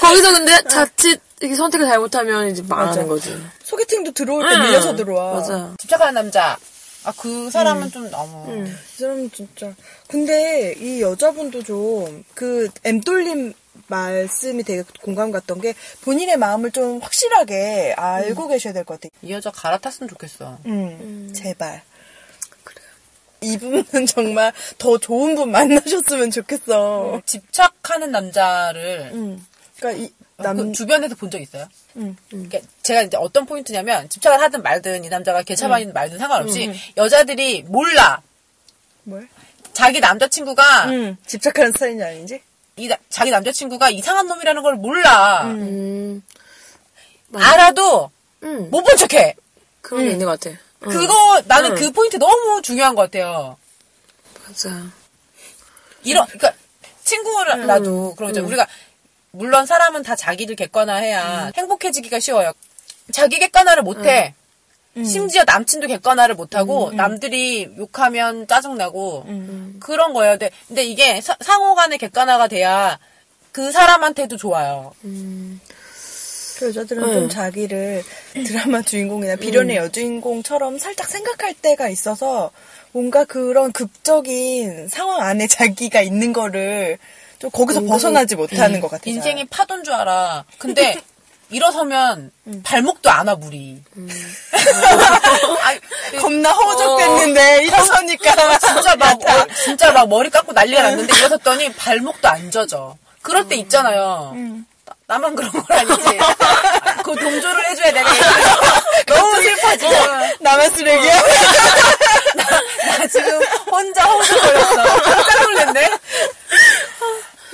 거기서 근데 자칫 이렇게 선택을 잘못하면 이제 망하는 거지. 소개팅도 들어올 때 음. 밀려서 들어와. 맞아. 집착하는 남자. 아, 그 사람은 음. 좀 너무. 음. 그 사람은 진짜. 근데 이 여자분도 좀, 그, 엠돌림 말씀이 되게 공감 갔던 게 본인의 마음을 좀 확실하게 알고 음. 계셔야 될 것 같아요. 이 여자 갈아탔으면 좋겠어. 음. 음. 제발. 그래요. 이분은 정말 더 좋은 분 만나셨으면 좋겠어. 음. 집착하는 남자를. 음. 그러니까 이 남... 그 주변에서 본 적 있어요? 음. 음. 그러니까 제가 이제 어떤 포인트냐면 집착을 하든 말든 이 남자가 개차반이든 음. 말든 상관없이 음. 여자들이 몰라. 뭘? 자기 남자친구가 음. 집착하는 스타일인지 아닌지? 이 나, 자기 남자친구가 이상한 놈이라는 걸 몰라. 음. 알아도 음. 못 본 척해. 그런 음. 게 있는 것 같아. 음. 그거 나는 음. 그 포인트 너무 중요한 것 같아요. 맞아. 이런 그러니까 친구라도 음. 그러죠. 음. 우리가 물론 사람은 다 자기를 객관화해야 음. 행복해지기가 쉬워요. 자기 객관화를 못해. 음. 심지어 남친도 객관화를 못하고 음. 남들이 욕하면 짜증나고 음. 그런 거예요. 근데 이게 사, 상호 간의 객관화가 돼야 그 사람한테도 좋아요. 음. 그 여자들은 음. 좀 자기를 드라마 주인공이나 비련의 음. 여주인공처럼 살짝 생각할 때가 있어서 뭔가 그런 극적인 상황 안에 자기가 있는 거를 좀 거기서 음. 벗어나지 못하는 음. 것 같아요. 인생이 파도인 줄 알아. 근데 일어서면 음. 발목도 안 와 물이. 음. 아, 겁나 허우적댔는데 어. 일어서니까 진짜 막 어, 진짜 막 머리 깎고 난리가 났는데 일어섰더니 발목도 안 젖어. 그럴 때 음. 있잖아요. 음. 나, 나만 그런 건 아니지. 그 동조를 해줘야 되네. 너무 슬퍼지. 어. 나만 쓰레기야. 나, 나 지금 혼자 허우적거렸어. 깜짝 놀랐네.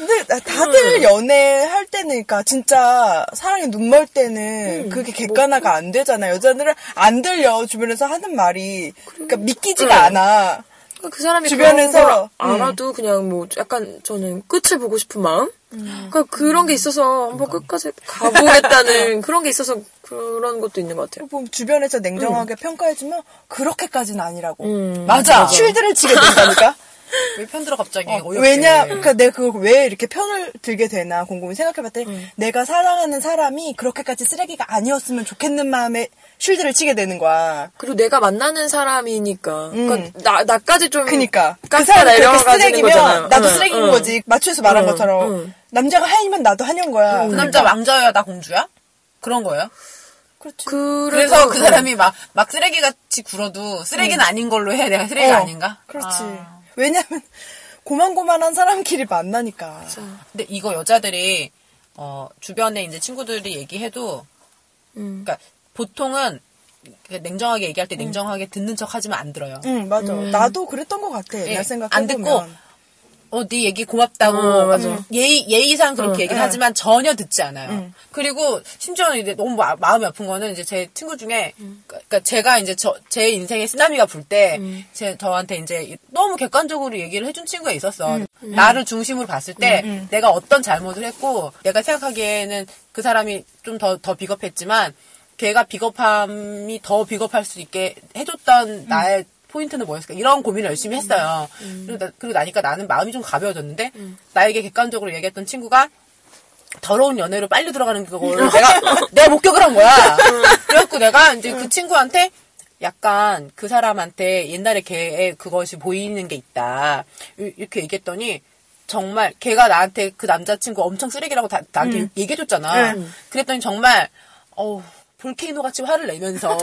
근데 다들 음. 연애할 때는 그러니까 진짜 사랑이 눈멀 때는 음. 그게 객관화가 안 되잖아. 여자들은 안 들려. 주변에서 하는 말이. 그러니까 믿기지가 음. 않아. 그러니까 그 사람이 주변에서 알아도 음. 그냥 뭐 약간 저는 끝을 보고 싶은 마음? 음. 그러니까 그런 게 있어서 한번 음. 끝까지 가보겠다는 그런 게 있어서 그런 것도 있는 것 같아요. 보면 주변에서 냉정하게 음. 평가해주면 그렇게까지는 아니라고. 음. 맞아. 쉴드를 치게 된다니까. 왜 편들어 갑자기? 어, 왜냐, 그러니까 내가 그걸 왜 이렇게 편을 들게 되나 곰곰이 생각해봤더니 음. 내가 사랑하는 사람이 그렇게까지 쓰레기가 아니었으면 좋겠는 마음에 쉴드를 치게 되는 거야. 그리고 내가 만나는 사람이니까, 음. 그러니까 나 나까지 좀 그러니까 그 사람이 그렇게 쓰레기면 거잖아요. 나도 응, 쓰레기인 응. 거지. 마취해서 말한 응, 것처럼 응. 남자가 하얀이면 나도 하얀 거야. 응, 그 그러니까. 남자 왕자야 나 공주야? 그런 거예요? 그렇죠. 그래서 그 사람이 막 막 쓰레기같이 굴어도 쓰레기는 응. 아닌 걸로 해. 내가 쓰레기가 어, 아닌가? 그렇지. 아. 왜냐면 고만고만한 사람끼리 만나니까. 맞아. 근데 이거 여자들이 어 주변에 이제 친구들이 얘기해도, 음. 그러니까 보통은 냉정하게 얘기할 때 음. 냉정하게 듣는 척하지만 안 들어요. 응, 음, 맞아. 음. 나도 그랬던 것 같아. 예, 나 생각해보면. 안 듣고 어 네 얘기 고맙다고 어, 맞아. 음. 예의 예의상 그렇게 어, 얘기를 예. 하지만 전혀 듣지 않아요. 음. 그리고 심지어는 이제 너무 마, 마음이 아픈 거는 이제 제 친구 중에 음. 그러니까 제가 이제 저 제 인생에 쓰나미가 불 때 제 음. 저한테 이제 너무 객관적으로 얘기를 해준 친구가 있었어. 음. 음. 나를 중심으로 봤을 때 음. 음. 내가 어떤 잘못을 했고 내가 생각하기에는 그 사람이 좀 더 더 비겁했지만 걔가 비겁함이 더 비겁할 수 있게 해줬던 음. 나의 포인트는 뭐였을까? 이런 고민을 열심히 했어요. 음. 그리고, 나, 그리고 나니까 나는 마음이 좀 가벼워졌는데 음. 나에게 객관적으로 얘기했던 친구가 더러운 연애로 빨리 들어가는 그거를 내가 내가 목격을 한 거야. 음. 그래갖고 내가 이제 음. 그 친구한테 약간 그 사람한테 옛날에 걔의 그것이 보이는 게 있다. 이렇게 얘기했더니 정말 걔가 나한테 그 남자친구 엄청 쓰레기라고 다, 나한테 음. 얘기해줬잖아. 음. 그랬더니 정말 어우 볼케이노같이 화를 내면서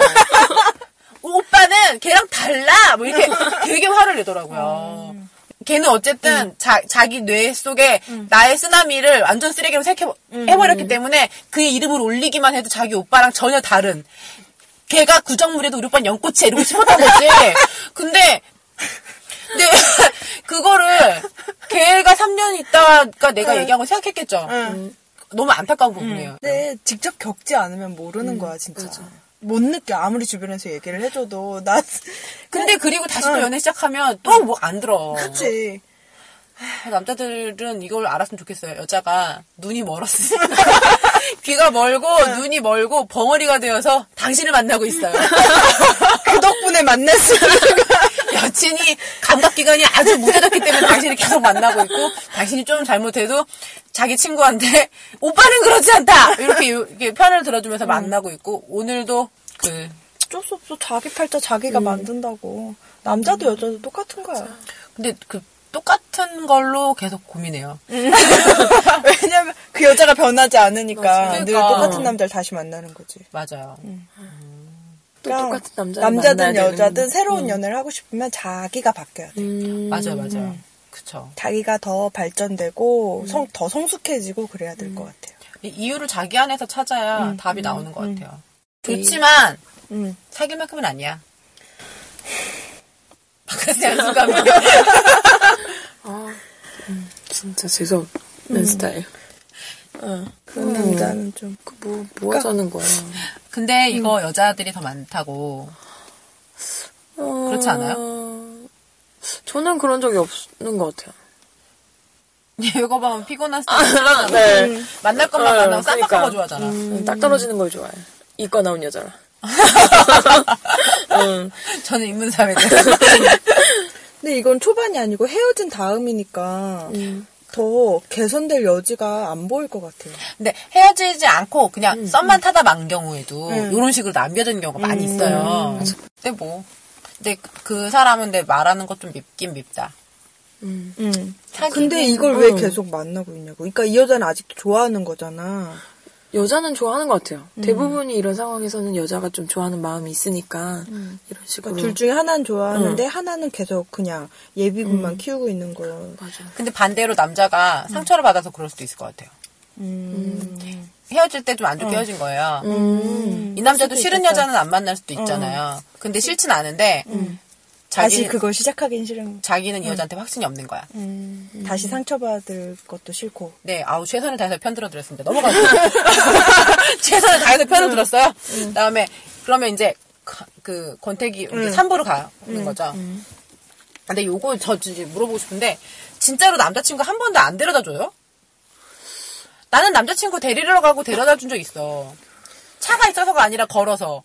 오빠는 걔랑 달라! 뭐 이렇게 되게 화를 내더라고요. 음. 걔는 어쨌든 음. 자, 자기 뇌 속에 음. 나의 쓰나미를 완전 쓰레기로 생각해버렸기 음. 때문에 그의 이름을 올리기만 해도 자기 오빠랑 전혀 다른. 걔가 구정물에도 우리 오빠는 연꽃이야 이러고 싶었던 거지. 근데, 근데 그거를 걔가 삼 년 있다가 내가 음. 얘기한 걸 생각했겠죠. 음. 너무 안타까운 부분이에요. 근데 직접 겪지 않으면 모르는 음. 거야, 진짜. 그렇죠. 못 느껴. 아무리 주변에서 얘기를 해줘도 나. 근데 그리고 다시 또 어. 연애 시작하면 또 뭐 안 들어. 그치. 남자들은 이걸 알았으면 좋겠어요. 여자가 눈이 멀었으니까. 귀가 멀고 눈이 멀고 벙어리가 되어서 당신을 만나고 있어요. 그 덕분에 만날 수 있는 여친이 감각기관이 아주 무뎌졌기 때문에 당신을 계속 만나고 있고, 당신이 좀 잘못해도 자기 친구한테 오빠는 그렇지 않다! 이렇게, 이렇게 편을 들어주면서 음. 만나고 있고, 오늘도 그 어쩔 수 없어. 자기 팔자 자기가 음. 만든다고. 남자도 여자도 똑같은 거야. 근데 그 똑같은 걸로 계속 고민해요. 왜냐면 그 여자가 변하지 않으니까 어, 늘 똑같은 남자를 다시 만나는 거지. 맞아요. 음. 또 그러니까 똑같은 남자 남자든 여자든 되는... 새로운 음. 연애를 하고 싶으면 자기가 바뀌어야 돼요. 음. 맞아요, 맞아요. 음. 그쵸. 자기가 더 발전되고 음. 성, 더 성숙해지고 그래야 될 것 음. 같아요. 이유를 자기 안에서 찾아야 음. 답이 음. 나오는 것 같아요. 음. 좋지만 음. 사귈 만큼은 아니야. 바깥에 안수감이 아, 음, 진짜 재수없는 음. 스타일. 어, 그런 남자는 좀, 그, 뭐, 뭐 하자는 거야. 근데 이거 음. 여자들이 더 많다고. 어... 그렇지 않아요? 저는 그런 적이 없는 것 같아요. 이거 보면 피곤한 스타일. 아, 네. 음. 만날 것만 어, 만나고 싼 거 좋아하잖아. 음. 딱 떨어지는 걸 좋아해. 이과 나온 여자라. 음. 저는 인문사회에 대해서. 근데 이건 초반이 아니고 헤어진 다음이니까 음. 더 개선될 여지가 안 보일 것 같아요. 근데 헤어지지 않고 그냥 음. 썸만 타다 만 경우에도 음. 이런 식으로 남겨진 경우가 많이 있어요. 음. 근데 뭐, 근데 그 사람은 내 말하는 것 좀 밉긴 밉다. 음. 음. 근데 이걸 음. 왜 계속 만나고 있냐고. 그러니까 이 여자는 아직도 좋아하는 거잖아. 여자는 좋아하는 것 같아요. 음. 대부분이 이런 상황에서는 여자가 좀 좋아하는 마음이 있으니까 음. 이런 식으로. 그러니까 둘 중에 하나는 좋아하는데 음. 하나는 계속 그냥 예비군만 음. 키우고 있는 거예요. 맞아. 근데 반대로 남자가 음. 상처를 받아서 그럴 수도 있을 것 같아요. 음. 음. 헤어질 때 좀 안 좋게 어. 헤어진 거예요. 음. 이 남자도 싫은 있겠다. 여자는 안 만날 수도 있잖아요. 어. 근데 싫진 않은데 음. 자기는, 다시 그걸 시작하긴 싫은. 자기는 음. 이 여자한테 확신이 없는 거야. 음. 음. 다시 상처받을 것도 싫고. 네, 아우, 최선을 다해서 편 들어드렸습니다. 넘어가죠. 최선을 다해서 편을 음. 들었어요. 음. 다음에, 그러면 이제, 그, 권태기, 음. 삼 부로 가는 음. 거죠. 음. 근데 요거 저 물어보고 싶은데, 진짜로 남자친구가 한 번도 안 데려다 줘요? 나는 남자친구 데리러 가고 데려다 준 적 있어. 차가 있어서가 아니라 걸어서.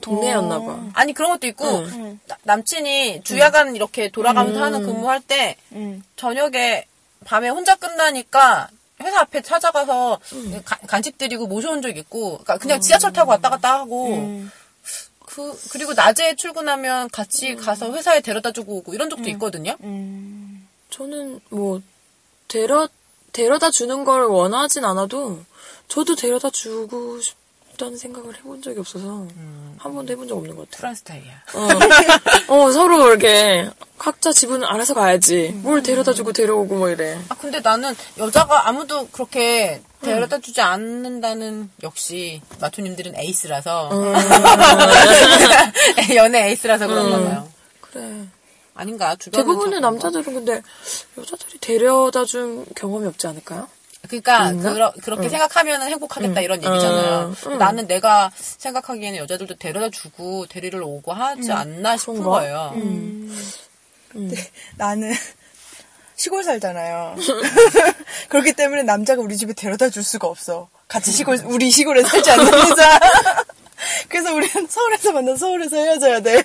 동네였나봐. 아니, 그런 것도 있고, 응. 나, 남친이 주야간 응. 이렇게 돌아가면서 응. 하는 근무할 때, 응. 저녁에, 밤에 혼자 끝나니까, 회사 앞에 찾아가서, 응. 가, 간식 드리고 모셔온 적 있고, 그러니까 그냥 응. 지하철 타고 왔다 갔다 하고, 응. 그, 그리고 낮에 출근하면 같이 응. 가서 회사에 데려다 주고 오고, 이런 적도 응. 있거든요? 응. 저는 뭐, 데려, 데려다 주는 걸 원하진 않아도, 저도 데려다 주고 싶 하는 생각을 해본 적이 없어서 음. 한 번도 해본 적 없는 것 같아요. 프랑스타일이야. 어. 어, 서로 이렇게 각자 집은 알아서 가야지. 음. 뭘 데려다주고 데려오고 뭐 이래. 아 근데 나는 여자가 아무도 그렇게 데려다주지 않는다는 역시 마초님들은 에이스라서 음. 연애 에이스라서 그런가 음. 봐요. 그래. 아닌가? 대부분의 남자들은 근데 여자들이 데려다준 경험이 없지 않을까요? 그러니까 그러, 그렇게 응. 생각하면 행복하겠다 응. 이런 얘기잖아요. 응. 나는 내가 생각하기에는 여자들도 데려다 주고 데리러 오고 하지 응. 않나 싶은 거예요. 음. 음. 나는 시골 살잖아요. 그렇기 때문에 남자가 우리 집에 데려다 줄 수가 없어. 같이 시골 우리 시골에 살지 않는 여자. 그래서 우리는 서울에서 만나 서울에서 헤어져야 돼.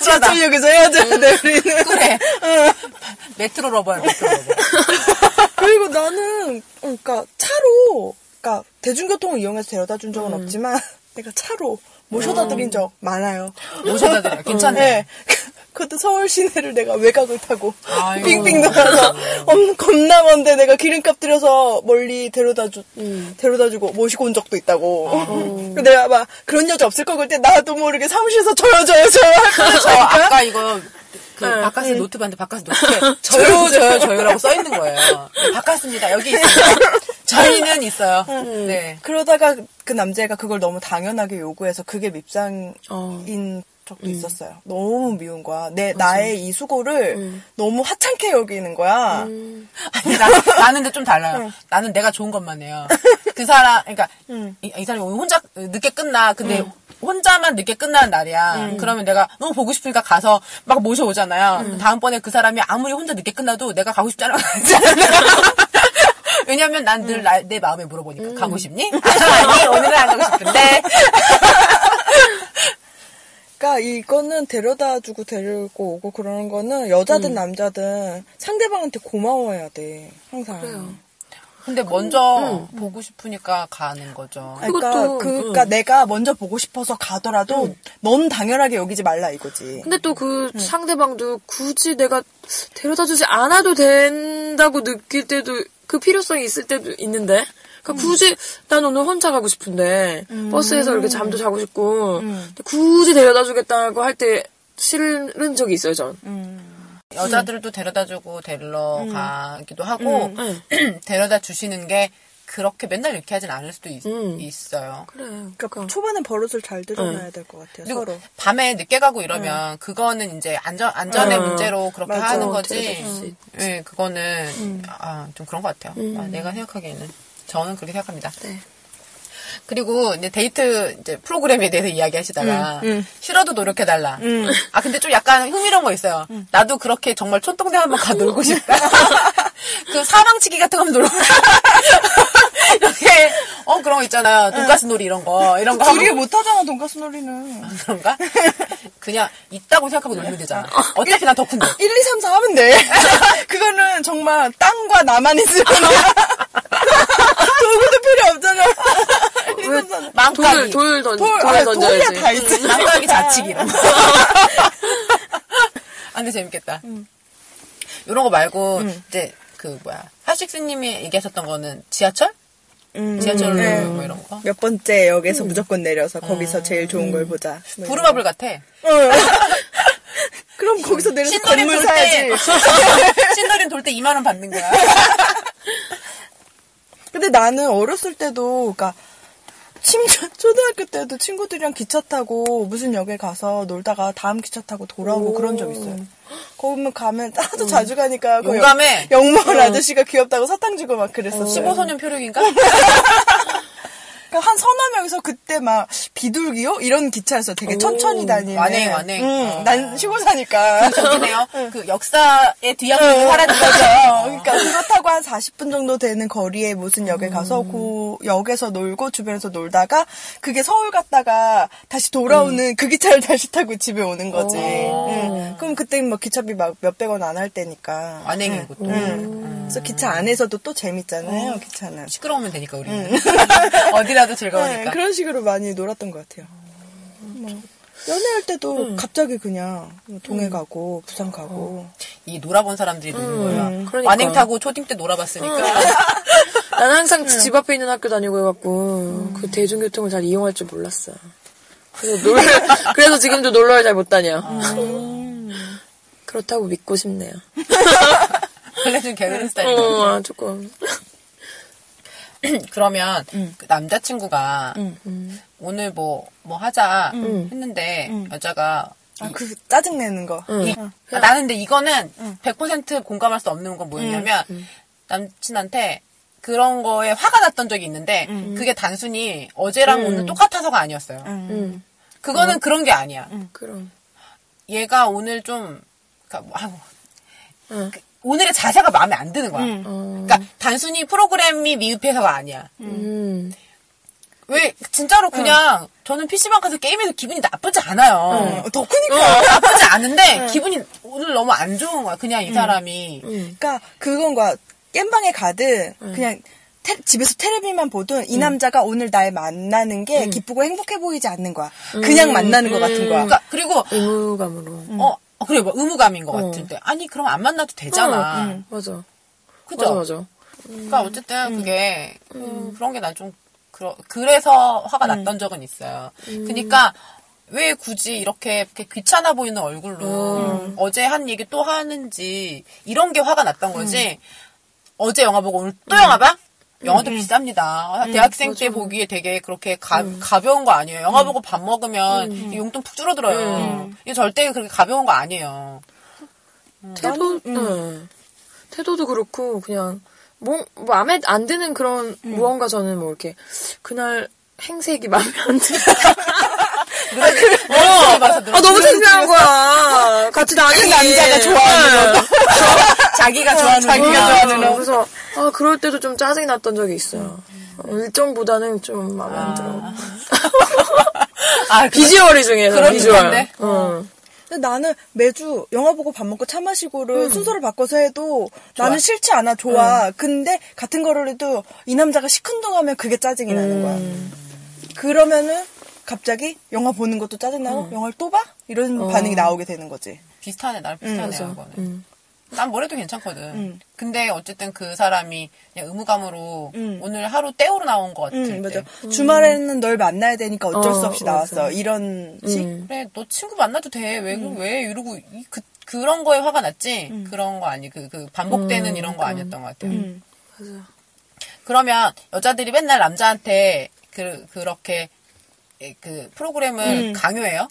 지하철역에서 헤어져야 음. 돼 우리는. 그래. 어. 메트로 러버야 메트로 러버. 그리고 나는 그러니까 차로 그러니까 대중교통을 이용해서 데려다 준 적은 음. 없지만 내가 차로 모셔다 드린 음. 적 많아요. 모셔다 드려. 괜찮네. 음. 네. 그것도 서울 시내를 내가 외곽을 타고 빙빙 돌아서 겁나 먼데 내가 기름값 들여서 멀리 데려다주 음. 데려다주고 모시고 온 적도 있다고. 내가 막 그런 여자 없을 거 그럴 때 나도 모르게 사무실에서 저요 저요 저요 할 거 아까 이거. 그 바깥에 응. 노트 봤는데 바깥에 노트에 저요 저요 저요라고 써 있는 거예요. 네, 바깥입니다. 여기 있어요. 저희는 있어요. 응. 네. 그러다가 그 남자애가 그걸 너무 당연하게 요구해서 그게 밉상인 어. 적도 음. 있었어요. 너무 미운 거야. 내, 맞아. 나의 이 수고를 음. 너무 하찮게 여기는 거야. 음. 아니, 나, 나는 근데 좀 달라요. 음. 나는 내가 좋은 것만 해요. 그 사람, 그러니까, 음. 이, 이 사람이 혼자 늦게 끝나. 근데 음. 혼자만 늦게 끝나는 날이야. 음. 그러면 내가 너무 보고 싶으니까 가서 막 모셔오잖아요. 음. 다음번에 그 사람이 아무리 혼자 늦게 끝나도 내가 가고 싶지 않아. 왜냐면 난 늘 내 음. 마음에 물어보니까 음. 가고 싶니? 아니, 오늘은 안 가고 싶은데. 그러니까 이거는 데려다주고 데리고 오고 그러는 거는 여자든 음. 남자든 상대방한테 고마워해야 돼. 항상. 그래요. 근데 먼저 음. 보고 싶으니까 가는 거죠. 그러니까, 그, 그러니까 음. 내가 먼저 보고 싶어서 가더라도 음. 넌 당연하게 여기지 말라 이거지. 근데 또 그 음. 상대방도 굳이 내가 데려다주지 않아도 된다고 느낄 때도 그 필요성이 있을 때도 있는데 그러니까 음. 굳이 난 오늘 혼자 가고 싶은데 음. 버스에서 이렇게 잠도 자고 싶고 음. 굳이 데려다주겠다고 할 때 싫은 적이 있어요 전. 음. 여자들도 음. 데려다주고 데리러 음. 가기도 하고 음. 데려다 주시는 게 그렇게 맨날 이렇게 하진 않을 수도 있, 음. 있어요. 그래. 그러니까 그 초반에 버릇을 잘 들여놔야 음. 될 것 같아요. 그리고 서로. 밤에 늦게 가고 이러면 음. 그거는 이제 안전 안전의 음. 문제로 그렇게 맞아. 하는 거지. 음. 네, 그거는 음. 아, 좀 그런 것 같아요. 음. 아, 내가 생각하기에는 저는 그렇게 생각합니다. 네. 그리고 이제 데이트 이제 프로그램에 대해서 이야기하시다가 음, 음. 싫어도 노력해달라. 음. 아 근데 좀 약간 흥미로운 거 있어요. 음. 나도 그렇게 정말 촌동네 한번 가 놀고 싶다. 그 사방치기 같은 거 한번 놀고 이렇게 어 그런 거 있잖아요. 돈가스 놀이 이런 거 이런 거 둘이 못 하잖아 돈가스 놀이는. 아, 그런가? 그냥 있다고 생각하고 놀면 되잖아. 어차피 난 더 큰데. 일, 이, 삼, 사 하면 돼. 그거는 정말 땅과 나만 있으면 도구도 필요 없잖아. 망가기, 돌, 돌, 돌, 돌, 돌 던져야지. 다 있지. 망가기 자치기 이런 거. 아, 근데 재밌겠다. 음. 이런 거 말고 음. 이제 그 뭐야 하식스님이 얘기하셨던 거는 지하철? 음. 지하철로 음. 뭐 이런 거? 몇 번째 역에서 음. 무조건 내려서 거기서 음. 제일 좋은 음. 걸 보자. 뭐 부르마블 같아. 그럼 거기서 내려서 건물 사야지. 신도림 돌 때 이만 원 받는 거야. 근데 나는 어렸을 때도 그러니까 심지어 초등학교 때도 친구들이랑 기차 타고 무슨 역에 가서 놀다가 다음 기차 타고 돌아오고 오. 그런 적 있어요. 거기 가면 하도 음. 자주 가니까 그 용감해. 영모한 어. 아저씨가 귀엽다고 사탕 주고 막 그랬었어요. 어. 십오 소년 표류기인가? 한 서너 명이서 그때 막 비둘기요? 이런 기차에서 되게 오. 천천히 다니는. 완행 완행. 응, 어. 난 쉬고 사니까. 저기네요. 응. 그 역사의 뒤안길이 사라진 거죠. 그러니까 그렇다고 한 사십 분 정도 되는 거리에 무슨 역에 가서 음. 그 역에서 놀고 주변에서 놀다가 그게 서울 갔다가 다시 돌아오는 음. 그 기차를 다시 타고 집에 오는 거지. 응. 그럼 그때 뭐 기차비 막 몇백 원 안 할 때니까. 완행이고 또. 응. 음. 그래서 기차 안에서도 또 재밌잖아요. 음. 기차는. 시끄러우면 되니까 우리는. 음. 어디라 즐거우니까. 네, 그런 식으로 많이 놀았던 것 같아요. 음, 뭐. 연애할 때도 음. 갑자기 그냥 동해 음. 가고 부산 가고 어. 이 놀아본 사람들이 노는 음. 거야. 그러니까. 완행 타고 초딩 때 놀아봤으니까. 난 항상 음. 집 앞에 있는 학교 다니고 해갖고 음. 그 대중교통을 잘 이용할 줄 몰랐어. 그래서, 놀... 그래서 지금도 놀러를 잘 못 다녀. 아. 음. 그렇다고 믿고 싶네요. 원래 좀 게으른 스타일이거든요. 어, 조금. 그러면 음. 그 남자친구가 음, 음. 오늘 뭐, 뭐 하자 음. 했는데 음. 여자가 아, 이, 그 짜증내는 거 음. 이, 아, 나는 근데 이거는 음. 백 퍼센트 공감할 수 없는 건 뭐였냐면 음. 음. 남친한테 그런 거에 화가 났던 적이 있는데 음. 그게 단순히 어제랑 음. 오늘 똑같아서가 아니었어요. 음. 음. 그거는 음. 그런 게 아니야. 음. 그럼. 얘가 오늘 좀 그러니까 뭐, 아이고, 음. 그, 오늘의 자세가 마음에 안 드는 거야. 음. 어. 그러니까 단순히 프로그램이 미흡해서가 아니야. 음. 왜 진짜로 그냥 음. 저는 피씨방 가서 게임해도 기분이 나쁘지 않아요. 음. 더 크니까 어, 나쁘지 않은데 음. 기분이 오늘 너무 안 좋은 거야. 그냥 이 음. 사람이. 음. 그러니까 그건 거야. 게임방에 가든 음. 그냥 테, 집에서 텔레비만 보든 이 음. 남자가 오늘 날 만나는 게 음. 기쁘고 행복해 보이지 않는 거야. 음. 그냥 만나는 음. 것 같은 거야. 그러니까 그리고 의무감으로. 음. 어. 그래, 뭐, 의무감인 것 어. 같은데. 아니, 그럼 안 만나도 되잖아. 어, 음, 맞아. 그죠? 맞아, 맞아. 음, 그니까, 어쨌든, 음, 그게, 음, 음, 그런 게 난 좀, 그러, 그래서 화가 음. 났던 적은 있어요. 음. 그니까, 왜 굳이 이렇게, 이렇게 귀찮아 보이는 얼굴로 음. 어제 한 얘기 또 하는지, 이런 게 화가 났던 거지. 음. 어제 영화 보고 오늘 또 음. 영화 봐? 영화도 음. 비쌉니다. 음, 대학생 맞아. 때 보기에 되게 그렇게 가, 음. 가벼운 거 아니에요. 영화 음. 보고 밥 먹으면 음. 용돈 푹 줄어들어요. 음. 이게 절대 그렇게 가벼운 거 아니에요. 음. 태도, 음. 음. 태도도 그렇고 그냥 뭐, 마음에 안 드는 그런 음. 무언가 저는 뭐 이렇게 그날 행색이 마음에 안 드는 어, 맞아, 아, 너무 창피한 거야. 같이 다니는 남자가 좋아하는 거. 자기가 좋아하는 거. 자기가 좋아하는 거. 그래서, 아, 그럴 때도 좀 짜증이 났던 적이 있어요. 일정보다는 좀 마음에 안 들어. 아, 비주얼이 중에서 비주얼. 응. 근데 나는 매주 영화 보고 밥 먹고 차 마시고를 음. 순서를 바꿔서 해도 좋아. 나는 싫지 않아. 좋아. 음. 근데 같은 거를 해도 이 남자가 시큰둥하면 그게 짜증이 음. 나는 거야. 그러면은 갑자기 영화 보는 것도 짜증나고 음. 영화를 또 봐? 이런 어. 반응이 나오게 되는 거지. 비슷하네. 나랑 비슷하네. 음, 그거는. 음. 난 뭘 해도 괜찮거든. 음. 근데 어쨌든 그 사람이 그냥 의무감으로 음. 오늘 하루 때우러 나온 것 같을 음, 맞아. 때. 음. 주말에는 널 만나야 되니까 어쩔 어, 수 없이 나왔어. 맞아. 이런 식? 음. 그래, 너 친구 만나도 돼. 왜, 음. 왜 이러고 그, 그런 거에 화가 났지? 음. 그런 거 아니, 그, 그 반복되는 음. 이런 거 아니었던 것 같아요. 음. 맞아. 그러면 여자들이 맨날 남자한테 그, 그렇게 그 프로그램을 음. 강요해요.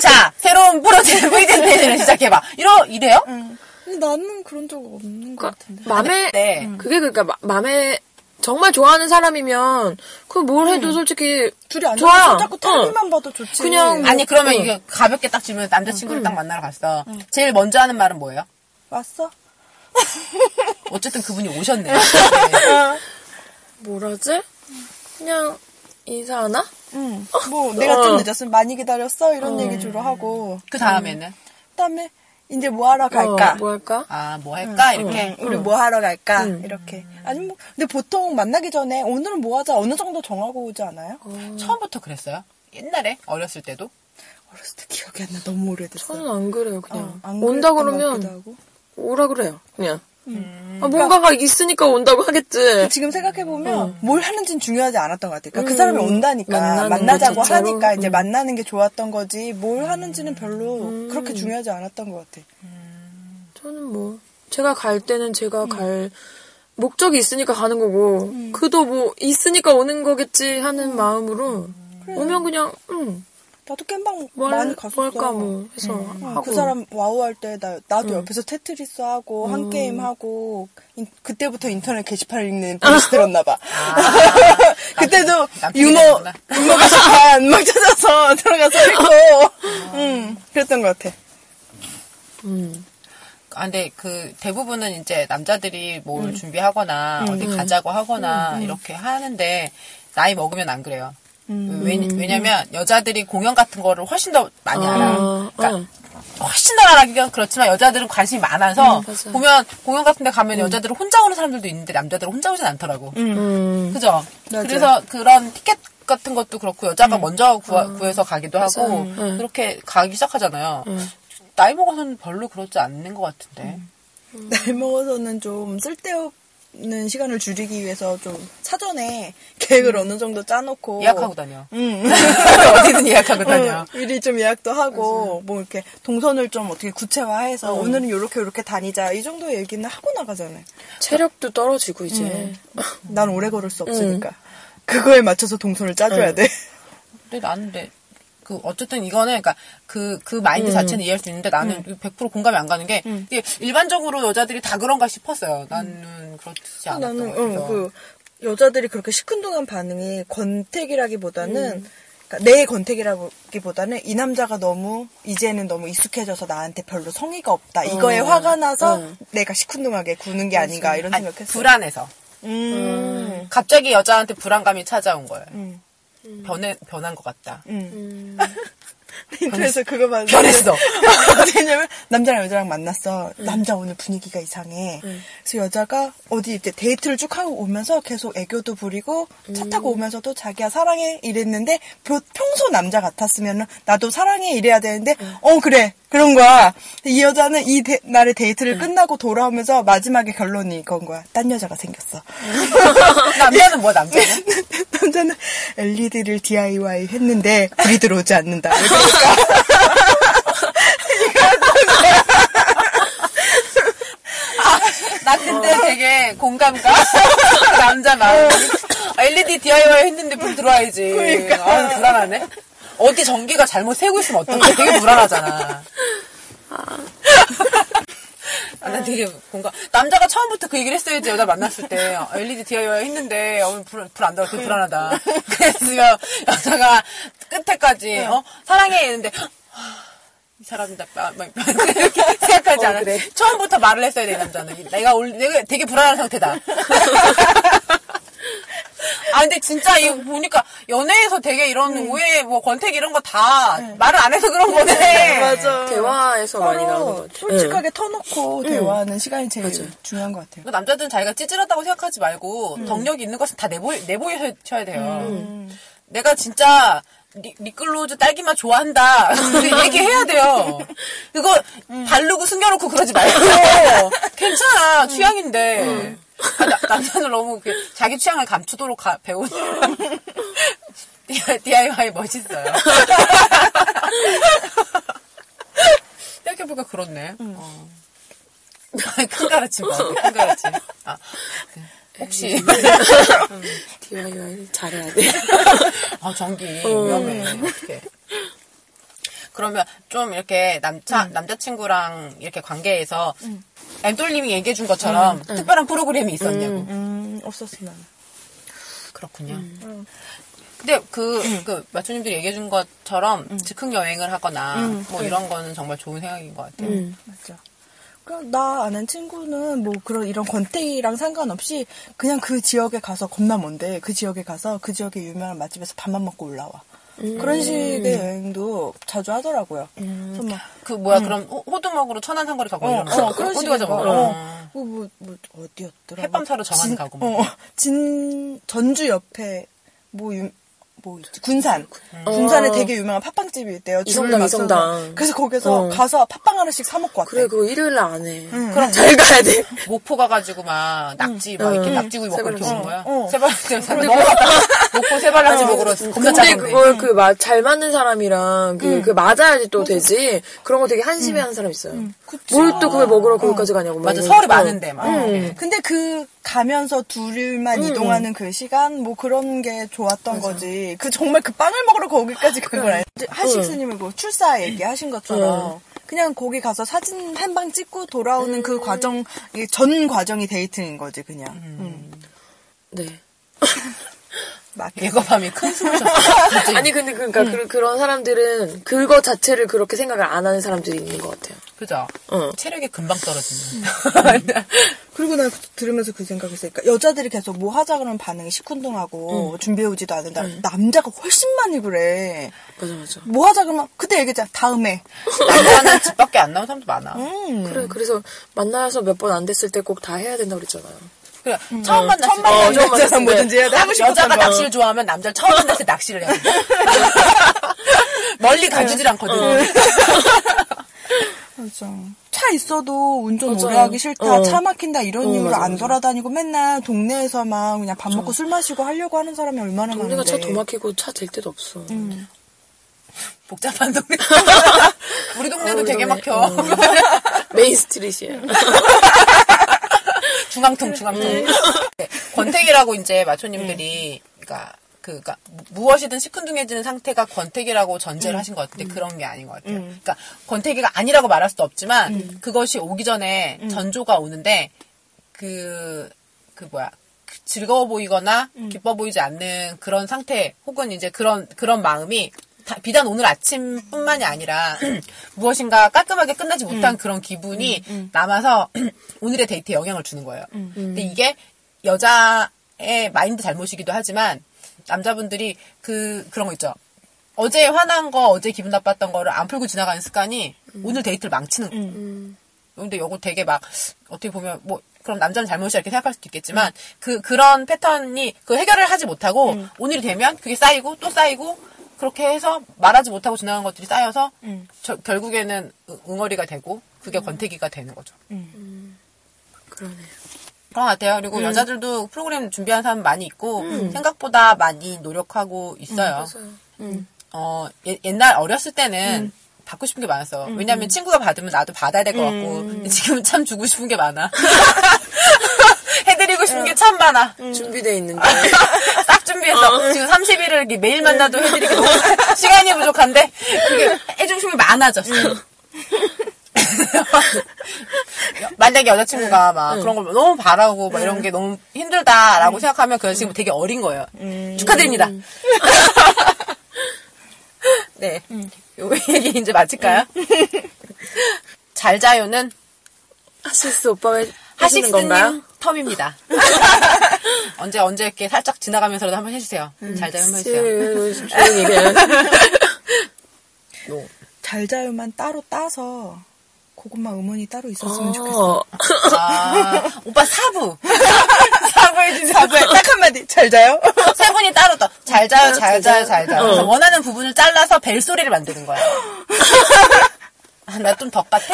자, 새로운 프로젝트 프리젠테이션을 시작해봐. 이러 이래요? 음. 근데 나는 그런 적 없는 그러니까, 것 같은데. 맘에 네. 음. 그게 그러니까 맘에 정말 좋아하는 사람이면 그 뭘 해도 음. 솔직히 둘이 안 좋아. 자꾸 텔레비만 어. 봐도 좋지. 그냥 뭐, 아니 그러면 음. 이게 가볍게 딱 주면 남자친구를 음. 딱 만나러 갔어. 음. 제일 먼저 하는 말은 뭐예요? 왔어? 어쨌든 그분이 오셨네. 네. 뭐라지? 그냥 인사하나? 응. 뭐 어. 내가 좀 늦었으면 많이 기다렸어 이런 어. 얘기 주로 하고. 그 다음에는? 음. 그다음에 이제 뭐 하러 갈까? 어, 뭐 할까? 아, 뭐 할까? 응. 이렇게 응. 우리 응. 뭐 하러 갈까? 응. 이렇게. 아니면 뭐 근데 보통 만나기 전에 오늘은 뭐 하자 어느 정도 정하고 오지 않아요? 어. 처음부터 그랬어요? 옛날에 어렸을 때도? 어렸을 때 기억이 안 나. 너무 오래됐어. 저는 안 그래요. 그냥 어, 안 온다 그러면 오라 그래요. 그냥. 음. 아, 뭔가가 그러니까, 있으니까 온다고 하겠지. 지금 생각해보면 어. 뭘 하는지는 중요하지 않았던 것 같아. 그러니까 음. 그 사람이 온다니까 만나자고 하니까 음. 이제 만나는 게 좋았던 거지 뭘 하는지는 별로 음. 그렇게 중요하지 않았던 것 같아. 음. 저는 뭐 제가 갈 때는 제가 음. 갈 목적이 있으니까 가는 거고 음. 그도 뭐 있으니까 오는 거겠지 하는 음. 마음으로 그래. 오면 그냥 음. 나도 겜방 뭘, 많이 갔었어. 뭘까 뭐 해서 응. 하고. 그 사람 와우 할 때 나, 나도 응. 옆에서 테트리스 하고 한 음. 게임 하고 인, 그때부터 인터넷 게시판을 읽는 버릇이 들었나 봐. 아, 그때도 유머 유머 게시판 막 찾아서 들어가서 읽고 아. 음, 그랬던 것 같아. 음. 아, 근데 그 대부분은 이제 남자들이 뭘 음. 준비하거나 음. 어디 가자고 하거나 음. 이렇게 하는데 나이 먹으면 안 그래요. 음. 왜, 왜냐면 여자들이 공연 같은 거를 훨씬 더 많이 아, 알아요. 그러니까 아. 훨씬 더 알아기가 그렇지만 여자들은 관심이 많아서 음, 보면 공연 같은 데 가면 음. 여자들은 혼자 오는 사람들도 있는데 남자들은 혼자 오진 않더라고. 음. 그죠? 맞아요. 그래서 그런 티켓 같은 것도 그렇고 여자가 음. 먼저 구하, 음. 구해서 가기도 맞아요. 하고 음. 그렇게 가기 시작하잖아요. 음. 나이 먹어서는 별로 그렇지 않는 것 같은데. 음. 음. 나이 먹어서는 좀 쓸데없 는 시간을 줄이기 위해서 좀 사전에 계획을 음. 어느 정도 짜놓고 예약하고 다녀. 응. 어디든 예약하고 다녀. 응. 미리 좀 예약도 하고 맞아. 뭐 이렇게 동선을 좀 어떻게 구체화해서 어. 오늘은 요렇게 요렇게 다니자 이 정도 얘기는 하고 나가잖아요. 체력도 떨어지고 이제 음. 난 오래 걸을 수 없으니까 음. 그거에 맞춰서 동선을 짜줘야 음. 돼. 근데 나는 돼. 그 어쨌든 이거는 그러니까 그 그 마인드 음. 자체는 이해할 수 있는데 나는 음. 백 퍼센트 공감이 안 가는 게 음. 이게 일반적으로 여자들이 다 그런가 싶었어요. 나는 그렇지 않았던 것 같아서. 나는 음, 그 여자들이 그렇게 시큰둥한 반응이 권태기라기보다는 음. 그러니까 내 권태기라기보다는 이 남자가 너무 이제는 너무 익숙해져서 나한테 별로 성의가 없다. 이거에 음. 화가 나서 음. 내가 시큰둥하게 구는 게 아닌가 이런 아니, 생각했어요. 불안해서. 음. 음. 갑자기 여자한테 불안감이 찾아온 거예요. 음. 음. 변해, 변한 것 같다. 음. 인터넷에서 그거 봤는데. 변했어. 어떻게 했냐면, 남자랑 여자랑 만났어. 음. 남자 오늘 분위기가 이상해. 음. 그래서 여자가 어디 이제 데이트를 쭉 하고 오면서 계속 애교도 부리고 음. 차 타고 오면서도 자기야 사랑해 이랬는데, 평소 남자 같았으면 나도 사랑해 이래야 되는데, 음. 어, 그래. 그런 거야. 이 여자는 이 데, 날의 데이트를 응. 끝나고 돌아오면서 마지막에 결론이 이건 거야. 딴 여자가 생겼어. 남자는 뭐야, 남자는? 남자는 엘이디를 디아이와이 했는데 불이 들어오지 않는다. 그러니까. 아, 아, 근데 되게 공감가? 남자 마음. 엘이디 디아이와이 했는데 불 들어와야지. 그러니까. 아, 불안하네. 어디 전기가 잘못 새고 있으면 어떡해. 되게 불안하잖아. 아, 난 되게 공감. 남자가 처음부터 그 얘기를 했어야지, 여자 만났을 때. 엘이디 디아이와이 했는데, 어, 불, 불 안 들어와. 되게 불안하다. 그랬으면 여자가 끝에까지, 어? 사랑해. 했는데, 이 사람이다, 막, 막, 이렇게 생각하지 어, 않아. 그래. 처음부터 말을 했어야 돼, 남자는. 내가, 올, 내가 되게 불안한 상태다. 아, 근데 진짜 이거 보니까 연애에서 되게 이런 음. 오해, 뭐 권태기 이런 거 다 음. 말을 안 해서 그런 거네. 맞아. 대화에서 많이 나오는 것 같아. 솔직하게 네. 터놓고 대화하는 음. 시간이 제일 맞아. 중요한 것 같아요. 그러니까 남자들은 자기가 찌질하다고 생각하지 말고 음. 덕력이 있는 것은 다 내보, 내보이셔야 돼요. 음. 내가 진짜 리, 미끌로즈 딸기맛 좋아한다. 얘기해야 돼요. 그거 음. 바르고 숨겨놓고 그러지 말고. 괜찮아. 취향인데. 음. 아, 나, 남자는 너무 그, 자기 취향을 감추도록 가, 배우니까. 디아이와이 멋있어요. 생각해보니까 그렇네. 음. 어. 큰 가르침 봐. 큰 가르침. 아, 네. 혹시. 디아이와이 잘해야 돼. 아, 전기. 어. 위험해. 어떡해. 그러면 좀 이렇게 남자, 음. 남자친구랑 이렇게 관계에서 음. 엠돌님이 얘기해준 것처럼 음, 음. 특별한 프로그램이 있었냐고. 음, 음, 없었어요. 그렇군요. 음. 근데 그, 음. 그, 마초님들이 얘기해준 것처럼 음. 즉흥 여행을 하거나 음, 뭐 그래. 이런 거는 정말 좋은 생각인 것 같아요. 음. 맞죠. 나 아는 친구는 뭐 그런 이런 권태기랑 상관없이 그냥 그 지역에 가서 겁나 먼데 그 지역에 가서 그 지역의 유명한 맛집에서 밥만 먹고 올라와. 음. 그런 식의 여행도 자주 하더라고요. 음. 막, 그 뭐야 음. 그럼 호두먹으로 천안 삼거리 가고 어, 이런 어, 거. 그런 식으로 가고. 어. 뭐, 뭐, 뭐 어디였더라? 햇밤사로 정안 가고. 뭐. 어, 진 전주 옆에 뭐 유, 뭐 있지? 군산. 음. 군산에 어. 되게 유명한 팥빵집이 있대요. 이성당 이성당. 그래서 거기서 어. 가서 팥빵 하나씩 사 먹고 왔대. 그래 그거 일요일 날 안 해. 음. 그럼 잘 가야 돼. 목포 가가지고 막 낙지 막 음. 이렇게 음. 낙지구이 먹고 이렇게 오는 거야. 어. 세발라지 먹고 세발라지 먹으러. 근데 그걸 그 잘 맞는 사람이랑 그 그 맞아야지 또 되지. 그런 거 되게 한심해하는 사람 있어요. 뭘 또 그걸 먹으러 거기까지 가냐고. 맞아 서울이 많은데 막. 근데 그 가면서 둘만 이동하는 그 시간 뭐 그런 게 좋았던 거지. 그 정말 그 빵을 먹으러 거기까지 그걸 알지. 그래. 한식 스님이 뭐 출사 얘기하신 것처럼 응. 그냥 거기 가서 사진 한 방 찍고 돌아오는 음. 그 과정 전 과정이 데이트인 거지 그냥. 음. 음. 네. 예거밤이 큰 숨을 쉬었어. 아니 근데 그러니까 음. 그, 그런 사람들은 그거 자체를 그렇게 생각을 안 하는 사람들이 있는 것 같아요. 그죠. 어. 체력이 금방 떨어지는. 음. 그리고 나 들으면서 그 생각했으니까 여자들이 계속 뭐 하자 그러면 반응이 시큰둥하고 음. 준비해오지도 않는다. 음. 남자가 훨씬 많이 그래. 맞아 맞아. 뭐 하자 그러면 그때 얘기하자. 다음에. 남자는 집 밖에 안 나온 사람도 많아. 음. 그래 그래서 만나서 몇 번 안 됐을 때 꼭 다 해야 된다고 그랬잖아요. 그래 음. 처음 만났을 때 여자가 뭐든지 해야 돼. 여자가 낚시를 좋아하면 남자를 처음 만났을 때 낚시를 해야 돼. 멀리 가지질 않거든. 맞아. 차 있어도 운전 맞아. 오래 하기 싫다, 어. 차 막힌다 이런 어, 이유로 맞아, 안 돌아다니고 맞아. 맨날 동네에서만 그냥 밥 맞아. 먹고 술 마시고 하려고 하는 사람이 얼마나 많은데. 동네가 차 더 막히고 차 댈 데도 없어. 음. 복잡한 동네. 우리 동네도 어, 되게 막혀. 어. 메인스트릿이에요. 중앙통, 중앙통. 음. 네, 권태기라고 이제 마초님들이, 음. 그니까, 그, 그니까, 무엇이든 시큰둥해지는 상태가 권태기라고 전제를 음. 하신 것 같은데, 음. 그런 게 아닌 것 같아요. 음. 그니까, 권태기가 아니라고 말할 수도 없지만, 음. 그것이 오기 전에 음. 전조가 오는데, 그, 그 뭐야, 즐거워 보이거나, 음. 기뻐 보이지 않는 그런 상태, 혹은 이제 그런, 그런 마음이, 다, 비단 오늘 아침뿐만이 아니라 무엇인가 깔끔하게 끝나지 못한 음. 그런 기분이 음, 음. 남아서 오늘의 데이트에 영향을 주는 거예요. 음, 음. 근데 이게 여자의 마인드 잘못이기도 하지만 남자분들이 그 그런 거 있죠. 어제 화난 거, 어제 기분 나빴던 거를 안 풀고 지나가는 습관이 음. 오늘 데이트를 망치는 거예요. 음, 음. 근데 요거 되게 막 어떻게 보면 뭐 그럼 남자는 잘못이야 이렇게 생각할 수도 있겠지만 음. 그 그런 패턴이 그 해결을 하지 못하고 음. 오늘이 되면 그게 쌓이고 또 쌓이고 그렇게 해서 말하지 못하고 지나간 것들이 쌓여서 음. 저, 결국에는 응어리가 되고 그게 음. 권태기가 되는 거죠. 음. 음. 그러네요. 그런 것 같아요. 그리고 음. 여자들도 프로그램 준비하는 사람 많이 있고 음. 생각보다 많이 노력하고 있어요. 음, 음. 어, 예, 옛날 어렸을 때는 음. 받고 싶은 게 많았어. 음. 왜냐하면 친구가 받으면 나도 받아야 될 것 같고 음. 지금은 참 주고 싶은 게 많아. 게 참 많아. 음. 준비되어 있는데. 딱 준비해서. 어. 지금 삼십 일을 매일 만나도 해드리고 시간이 부족한데 그게 해주시면 많아졌어. 음. 만약에 여자친구가 막 응. 그런 걸 너무 바라고 막 응. 이런 게 너무 힘들다라고 응. 생각하면 그 여자친구 되게 어린 거예요. 음. 축하드립니다. 음. 네. 음. 요 얘기 이제 마칠까요? 음. 잘 자요는 하식스 오빠가 하시는 건가요? 텀입니다. 언제, 언제 이렇게 살짝 지나가면서라도 한번 해주세요. 음. 잘 자요 한번 해주세요. 조용히 그냥. 노. 잘 자요만 따로 따서 그것만 음원이 따로 있었으면 어. 좋겠어. 아, 오빠 사부. 사부해진 사부에 딱 한마디. 잘 자요? 세 분이 따로 따. 잘 자요, 잘 자요, 잘 자요. 어. 원하는 부분을 잘라서 벨소리를 만드는 거야. 아, 나 좀 덕 같아?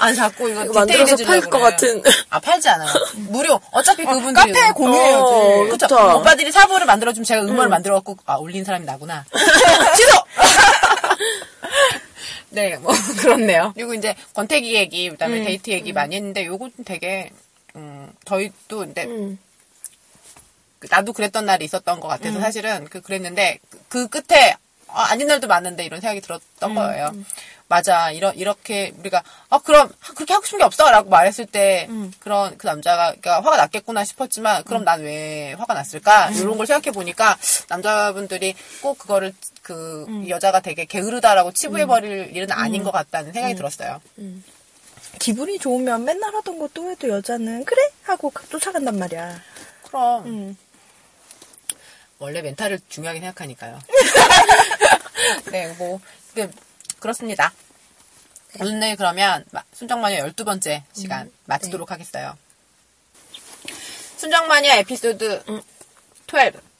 아니, 자꾸 이거, 이거 만들어서 팔 것 그래. 같은. 아, 팔지 않아요. 무료. 어차피 아, 그분들이. 카페에 이거. 공유해야지. 어, 그쵸. 그쵸. 오빠들이 사부를 만들어주면 제가 음원을 음. 만들어갖고, 아, 올린 사람이 나구나. 취소! 네, 뭐, 그렇네요. 그리고 이제, 권태기 얘기, 그 다음에 음, 데이트 얘기 음. 많이 했는데, 요거 좀 되게, 음, 저희도, 근데, 음. 나도 그랬던 날이 있었던 것 같아서, 음. 사실은, 그, 그랬는데, 그, 그 끝에, 아, 아닌 날도 많은데, 이런 생각이 들었던 음, 거예요. 음. 맞아, 이런, 이렇게, 우리가, 아, 그럼, 그렇게 하고 싶은 게 없어? 라고 말했을 때, 음. 그런, 그 남자가, 그러니까 화가 났겠구나 싶었지만, 그럼 음. 난 왜 화가 났을까? 음. 이런 걸 생각해 보니까, 남자분들이 꼭 그거를, 그, 음. 여자가 되게 게으르다라고 치부해버릴 음. 일은 아닌 음. 것 같다는 생각이 음. 들었어요. 음. 기분이 좋으면 맨날 하던 것도 해도 여자는, 그래? 하고 쫓아간단 말이야. 그럼. 음. 원래 멘탈을 중요하게 생각하니까요. 네, 뭐, 네, 그렇습니다. 오늘 그러면, 순정마녀 열두 번째 시간 음. 마치도록 네. 하겠어요. 순정마녀 에피소드 음. 십이.